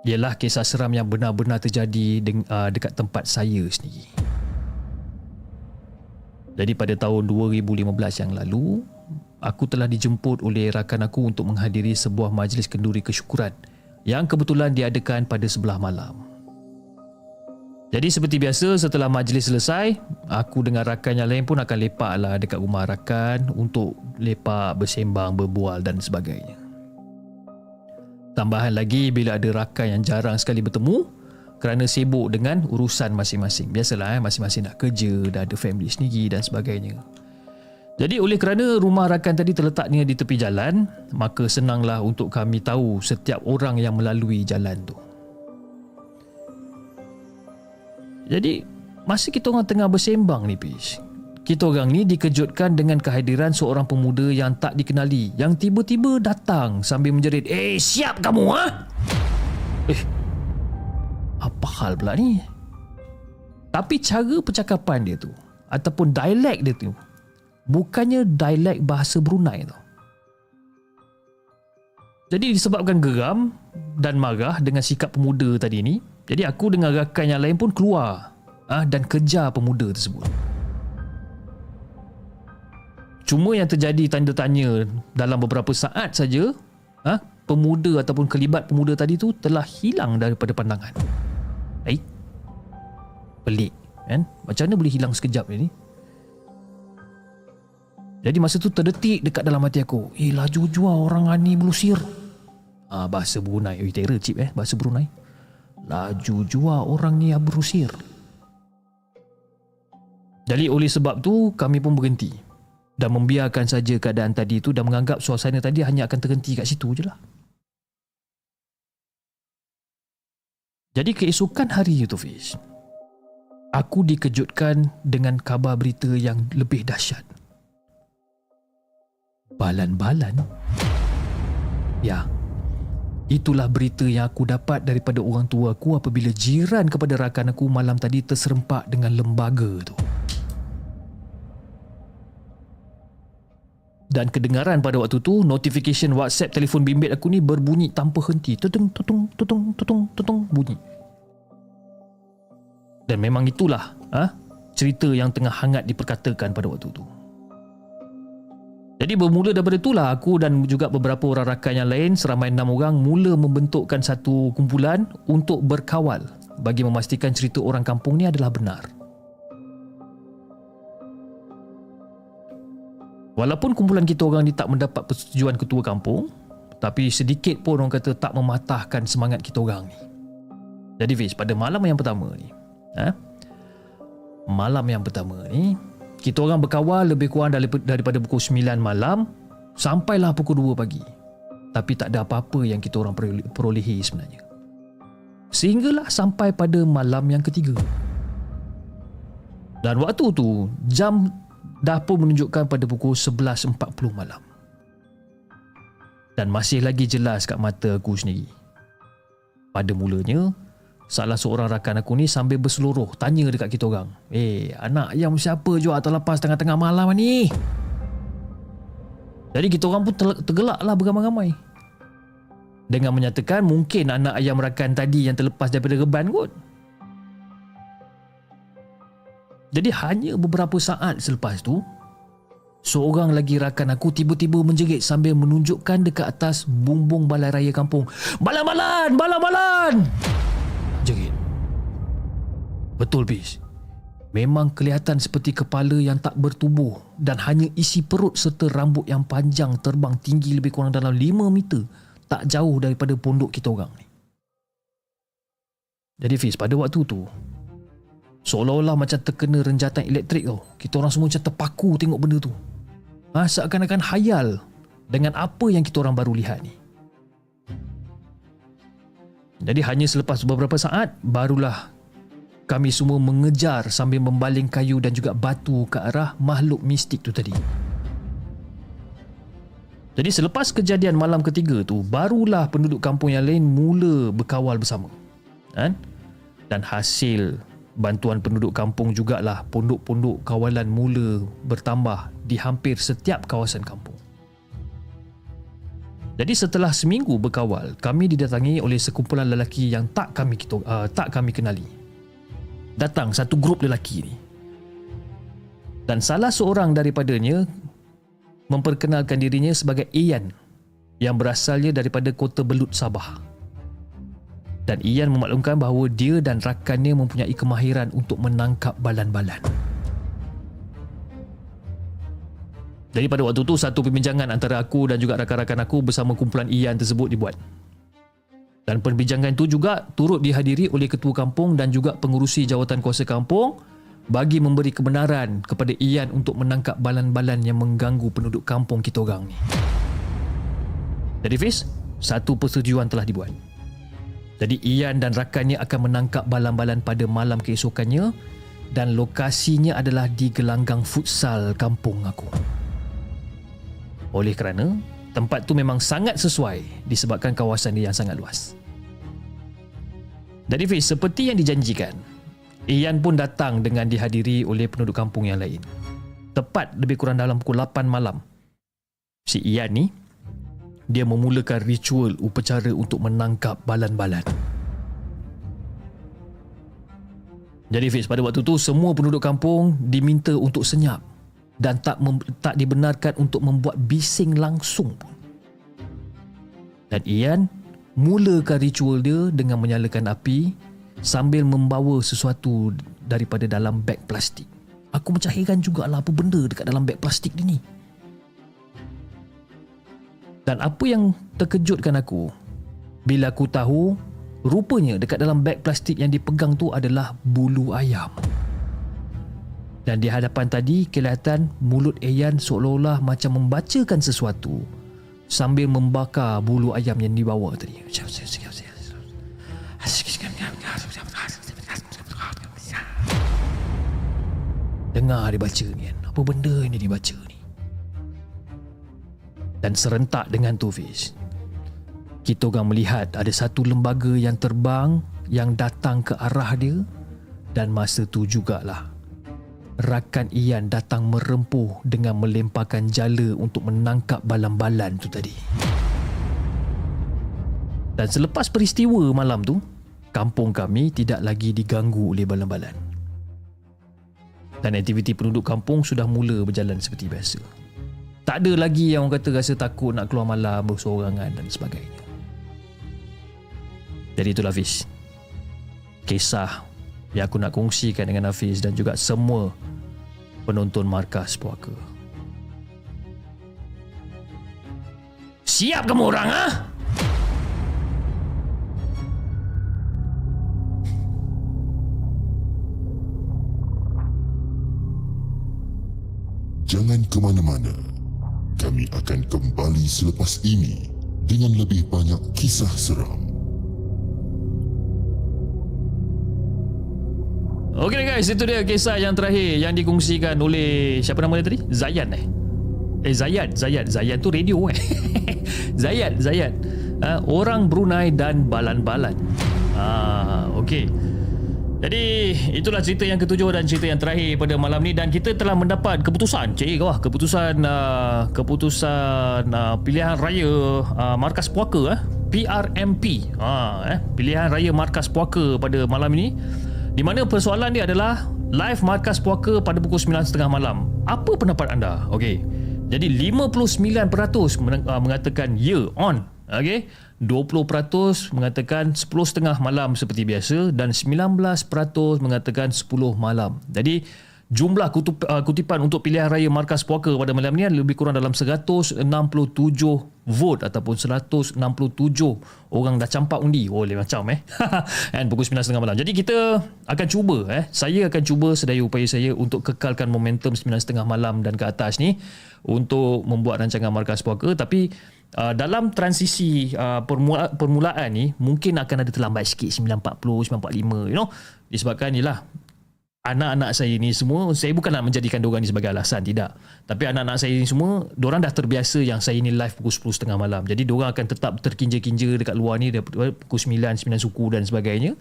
ialah kisah seram yang benar-benar terjadi dekat tempat saya sendiri. Jadi pada tahun dua ribu lima belas yang lalu, aku telah dijemput oleh rakan aku untuk menghadiri sebuah majlis kenduri kesyukuran yang kebetulan diadakan pada sebelah malam. Jadi seperti biasa, setelah majlis selesai, aku dengan rakan yang lain pun akan lepaklah dekat rumah rakan untuk lepak, bersembang, berbual dan sebagainya. Tambahan lagi bila ada rakan yang jarang sekali bertemu kerana sibuk dengan urusan masing-masing. Biasalah eh, masing-masing nak kerja, dah ada family sendiri dan sebagainya. Jadi oleh kerana rumah rakan tadi terletaknya di tepi jalan, maka senanglah untuk kami tahu setiap orang yang melalui jalan tu. Jadi Masa kita orang tengah bersembang ni, Pish, kita orang ni dikejutkan dengan kehadiran seorang pemuda yang tak dikenali yang tiba-tiba datang sambil menjerit, "Eh, siap kamu, ha?" Eh, apa hal pula ni? Tapi cara percakapan dia tu ataupun dialek dia tu bukannya dialek bahasa Brunei tu. Jadi disebabkan geram dan marah dengan sikap pemuda tadi ni, jadi aku dengan rakan yang lain pun keluar ah, dan kejar pemuda tersebut. Cuma yang terjadi tanda tanya dalam beberapa saat saja, ah, pemuda ataupun kelibat pemuda tadi tu telah hilang daripada pandangan. Eh, pelik kan? Macam mana boleh hilang sekejap ni? Jadi masa tu terdetik dekat dalam hati aku, eh laju jua orang ni belusir. Ah, bahasa Brunei. Ui, terror cip eh bahasa Brunei. Laju jua orang ni berusir. Jadi oleh sebab tu kami pun berhenti dan membiarkan saja keadaan tadi tu dan menganggap suasana tadi hanya akan terhenti kat situ je lah. Jadi keesokan hari itu, Fish, aku dikejutkan dengan kabar berita yang lebih dahsyat. Balan-balan? Ya, itulah berita yang aku dapat daripada orang tua aku apabila jiran kepada rakan aku malam tadi terserempak dengan lembaga tu. Dan kedengaran pada waktu tu, notification WhatsApp telefon bimbit aku ni berbunyi tanpa henti. Tutung, tutung, tutung, tutung, tutung, bunyi. Dan memang itulah ha, cerita yang tengah hangat diperkatakan pada waktu tu. Jadi bermula daripada itulah aku dan juga beberapa orang rakan yang lain seramai enam orang mula membentukkan satu kumpulan untuk berkawal bagi memastikan cerita orang kampung ni adalah benar. Walaupun kumpulan kita orang ni tak mendapat persetujuan ketua kampung, tapi sedikit pun orang kata tak mematahkan semangat kita orang ni. Jadi Fiz, pada malam yang pertama ni, ha? malam yang pertama ni, kita orang berkawal lebih kurang daripada pukul sembilan malam sampailah pukul dua pagi. Tapi tak ada apa-apa yang kita orang perolehi sebenarnya. Sehinggalah sampai pada malam yang ketiga. Dan waktu tu, jam dah pun menunjukkan pada pukul sebelas empat puluh malam. Dan masih lagi jelas kat mata aku sendiri. Pada mulanya, salah seorang rakan aku ni sambil berseluruh tanya dekat kita orang, "Eh, anak ayam siapa jual atau lepas tengah-tengah malam ni?" Jadi kita orang pun tergelak lah beramai-ramai dengan menyatakan mungkin anak ayam rakan tadi yang terlepas daripada reban kot. Jadi hanya beberapa saat selepas tu, seorang lagi rakan aku tiba-tiba menjerit sambil menunjukkan dekat atas bumbung balai raya kampung, "Balan-balan! Balan-balan!" Jerit. Betul, Bis. Memang kelihatan seperti kepala yang tak bertubuh dan hanya isi perut serta rambut yang panjang terbang tinggi lebih kurang dalam lima meter, tak jauh daripada pondok kita orang ni. Jadi Fiz, pada waktu tu seolah-olah macam terkena renjatan elektrik tau. Kita orang semua macam terpaku tengok benda tu. Ha, seakan-akan khayal dengan apa yang kita orang baru lihat ni. Jadi hanya selepas beberapa saat, barulah kami semua mengejar sambil membaling kayu dan juga batu ke arah makhluk mistik tu tadi. Jadi selepas kejadian malam ketiga tu, barulah penduduk kampung yang lain mula berkawal bersama. Dan hasil bantuan penduduk kampung jugalah pondok-pondok kawalan mula bertambah di hampir setiap kawasan kampung. Jadi setelah seminggu berkawal, kami didatangi oleh sekumpulan lelaki yang tak kami kita, uh, tak kami kenali. Datang satu grup lelaki ni. Dan salah seorang daripadanya memperkenalkan dirinya sebagai Ian yang berasalnya daripada Kota Belut, Sabah. Dan Ian memaklumkan bahawa dia dan rakannya mempunyai kemahiran untuk menangkap balan-balan. Jadi pada waktu tu, satu perbincangan antara aku dan juga rakan-rakan aku bersama kumpulan Ian tersebut dibuat. Dan perbincangan itu juga turut dihadiri oleh ketua kampung dan juga pengurusi jawatan kuasa kampung bagi memberi kebenaran kepada Ian untuk menangkap balan-balan yang mengganggu penduduk kampung kita orang ni. Jadi Fiz, satu persetujuan telah dibuat. Jadi Ian dan rakannya akan menangkap balan-balan pada malam keesokannya dan lokasinya adalah di gelanggang futsal kampung aku. Oleh kerana tempat tu memang sangat sesuai disebabkan kawasan dia yang sangat luas. Jadi Fiz, seperti yang dijanjikan, Ian pun datang dengan dihadiri oleh penduduk kampung yang lain. Tepat lebih kurang dalam pukul lapan malam, si Ian ni, dia memulakan ritual upacara untuk menangkap balan-balan. Jadi Fiz, pada waktu tu semua penduduk kampung diminta untuk senyap dan tak mem- tak dibenarkan untuk membuat bising langsung pun. Dan Ian mulakan ritual dia dengan menyalakan api sambil membawa sesuatu daripada dalam beg plastik. Aku macam heran jugalah apa benda dekat dalam beg plastik dia ni. Dan apa yang terkejutkan aku bila aku tahu, rupanya dekat dalam beg plastik yang dipegang tu adalah bulu ayam. Dan di hadapan tadi kelihatan mulut Ian seolah-olah macam membacakan sesuatu sambil membakar bulu ayam yang dibawa tadi. Dengar dia baca ni kan. Apa benda yang dia baca ni? Dan serentak dengan tu Fiz, kita orang melihat ada satu lembaga yang terbang yang datang ke arah dia, dan masa tu jugalah rakan Ian datang merempuh dengan melemparkan jala untuk menangkap balan-balan tu tadi. Dan selepas peristiwa malam tu, kampung kami tidak lagi diganggu oleh balan-balan. Dan aktiviti penduduk kampung sudah mula berjalan seperti biasa. Tak ada lagi yang orang kata rasa takut nak keluar malam bersorangan dan sebagainya. Jadi itulah Hafiz, kisah yang aku nak kongsikan dengan Hafiz dan juga semua penonton Markas Puaka. Siap kamu orang ah? Ha? Jangan ke mana-mana. Kami akan kembali selepas ini dengan lebih banyak kisah seram. Okey guys, itu dia kisah yang terakhir yang dikongsikan oleh siapa nama dia tadi? Zayad eh. Eh Zayad, Zayad, Zayad tu radio eh. Zayad, Zayad. Uh, orang Brunei dan balan-balan. Ah, okey. Jadi itulah cerita yang ketujuh dan cerita yang terakhir pada malam ni, dan kita telah mendapat keputusan, cik wah, keputusan uh, keputusan uh, pilihan raya uh, Markas Puaka eh, P R M P. Ha eh, pilihan raya Markas Puaka pada malam ini, di mana persoalan dia adalah live Markas Puaka pada pukul sembilan tiga puluh malam. Apa pendapat anda? Okey. Jadi lima puluh sembilan peratus mengatakan ya, yeah, on. Okey. dua puluh peratus mengatakan sepuluh tiga puluh malam seperti biasa, dan sembilan belas peratus mengatakan sepuluh malam. Jadi jumlah kutipan untuk pilihan raya Markas Puaka pada malam ni lebih kurang dalam seratus enam puluh tujuh vote ataupun seratus enam puluh tujuh orang dah campak undi. Oh, lain macam eh. Dan pukul sembilan tiga puluh malam. Jadi kita akan cuba eh. Saya akan cuba sedaya upaya saya untuk kekalkan momentum sembilan tiga puluh malam dan ke atas ni untuk membuat rancangan Markas Puaka, tapi Uh, dalam transisi uh, permula- permulaan ni mungkin akan ada terlambat sikit, sembilan empat puluh, sembilan empat puluh lima, you know, disebabkan ialah anak-anak saya ni semua, saya bukan nak menjadikan diorang ni sebagai alasan, tidak, tapi anak-anak saya ni semua diorang dah terbiasa yang saya ni live pukul sepuluh tiga puluh malam, jadi diorang akan tetap terkinja-kinja dekat luar ni daripada pukul sembilan, sembilan suku dan sebagainya.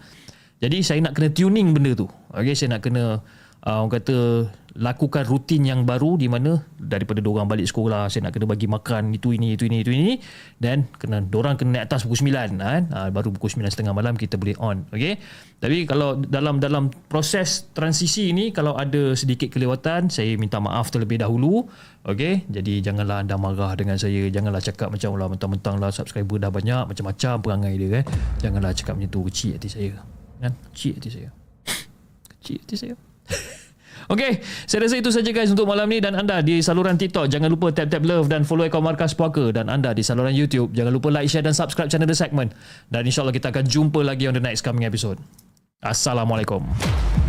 Jadi saya nak kena tuning benda tu. Okay, saya nak kena uh, orang kata lakukan rutin yang baru, di mana daripada dorang balik sekolah saya nak kena bagi makan itu ini itu ini itu ini, dan kena dorang kena naik atas pukul sembilan kan, ha, baru pukul sembilan tiga puluh malam kita boleh on. Okey, tapi kalau dalam dalam proses transisi ini kalau ada sedikit kelewatan, saya minta maaf terlebih dahulu. Okey, jadi janganlah anda marah dengan saya, janganlah cakap macam lah mentang-mentang lah subscriber dah banyak macam-macam perangai dia kan. Janganlah cakap macam tu, kecil hati saya kan, kecil hati saya kecil hati saya Okey, saya rasa itu saja guys untuk malam ni. Dan anda di saluran TikTok, jangan lupa tap-tap love dan follow akaun Markas Puaka. Dan anda di saluran YouTube, jangan lupa like, share dan subscribe channel The Segment. Dan insyaAllah kita akan jumpa lagi on the next coming episode. Assalamualaikum.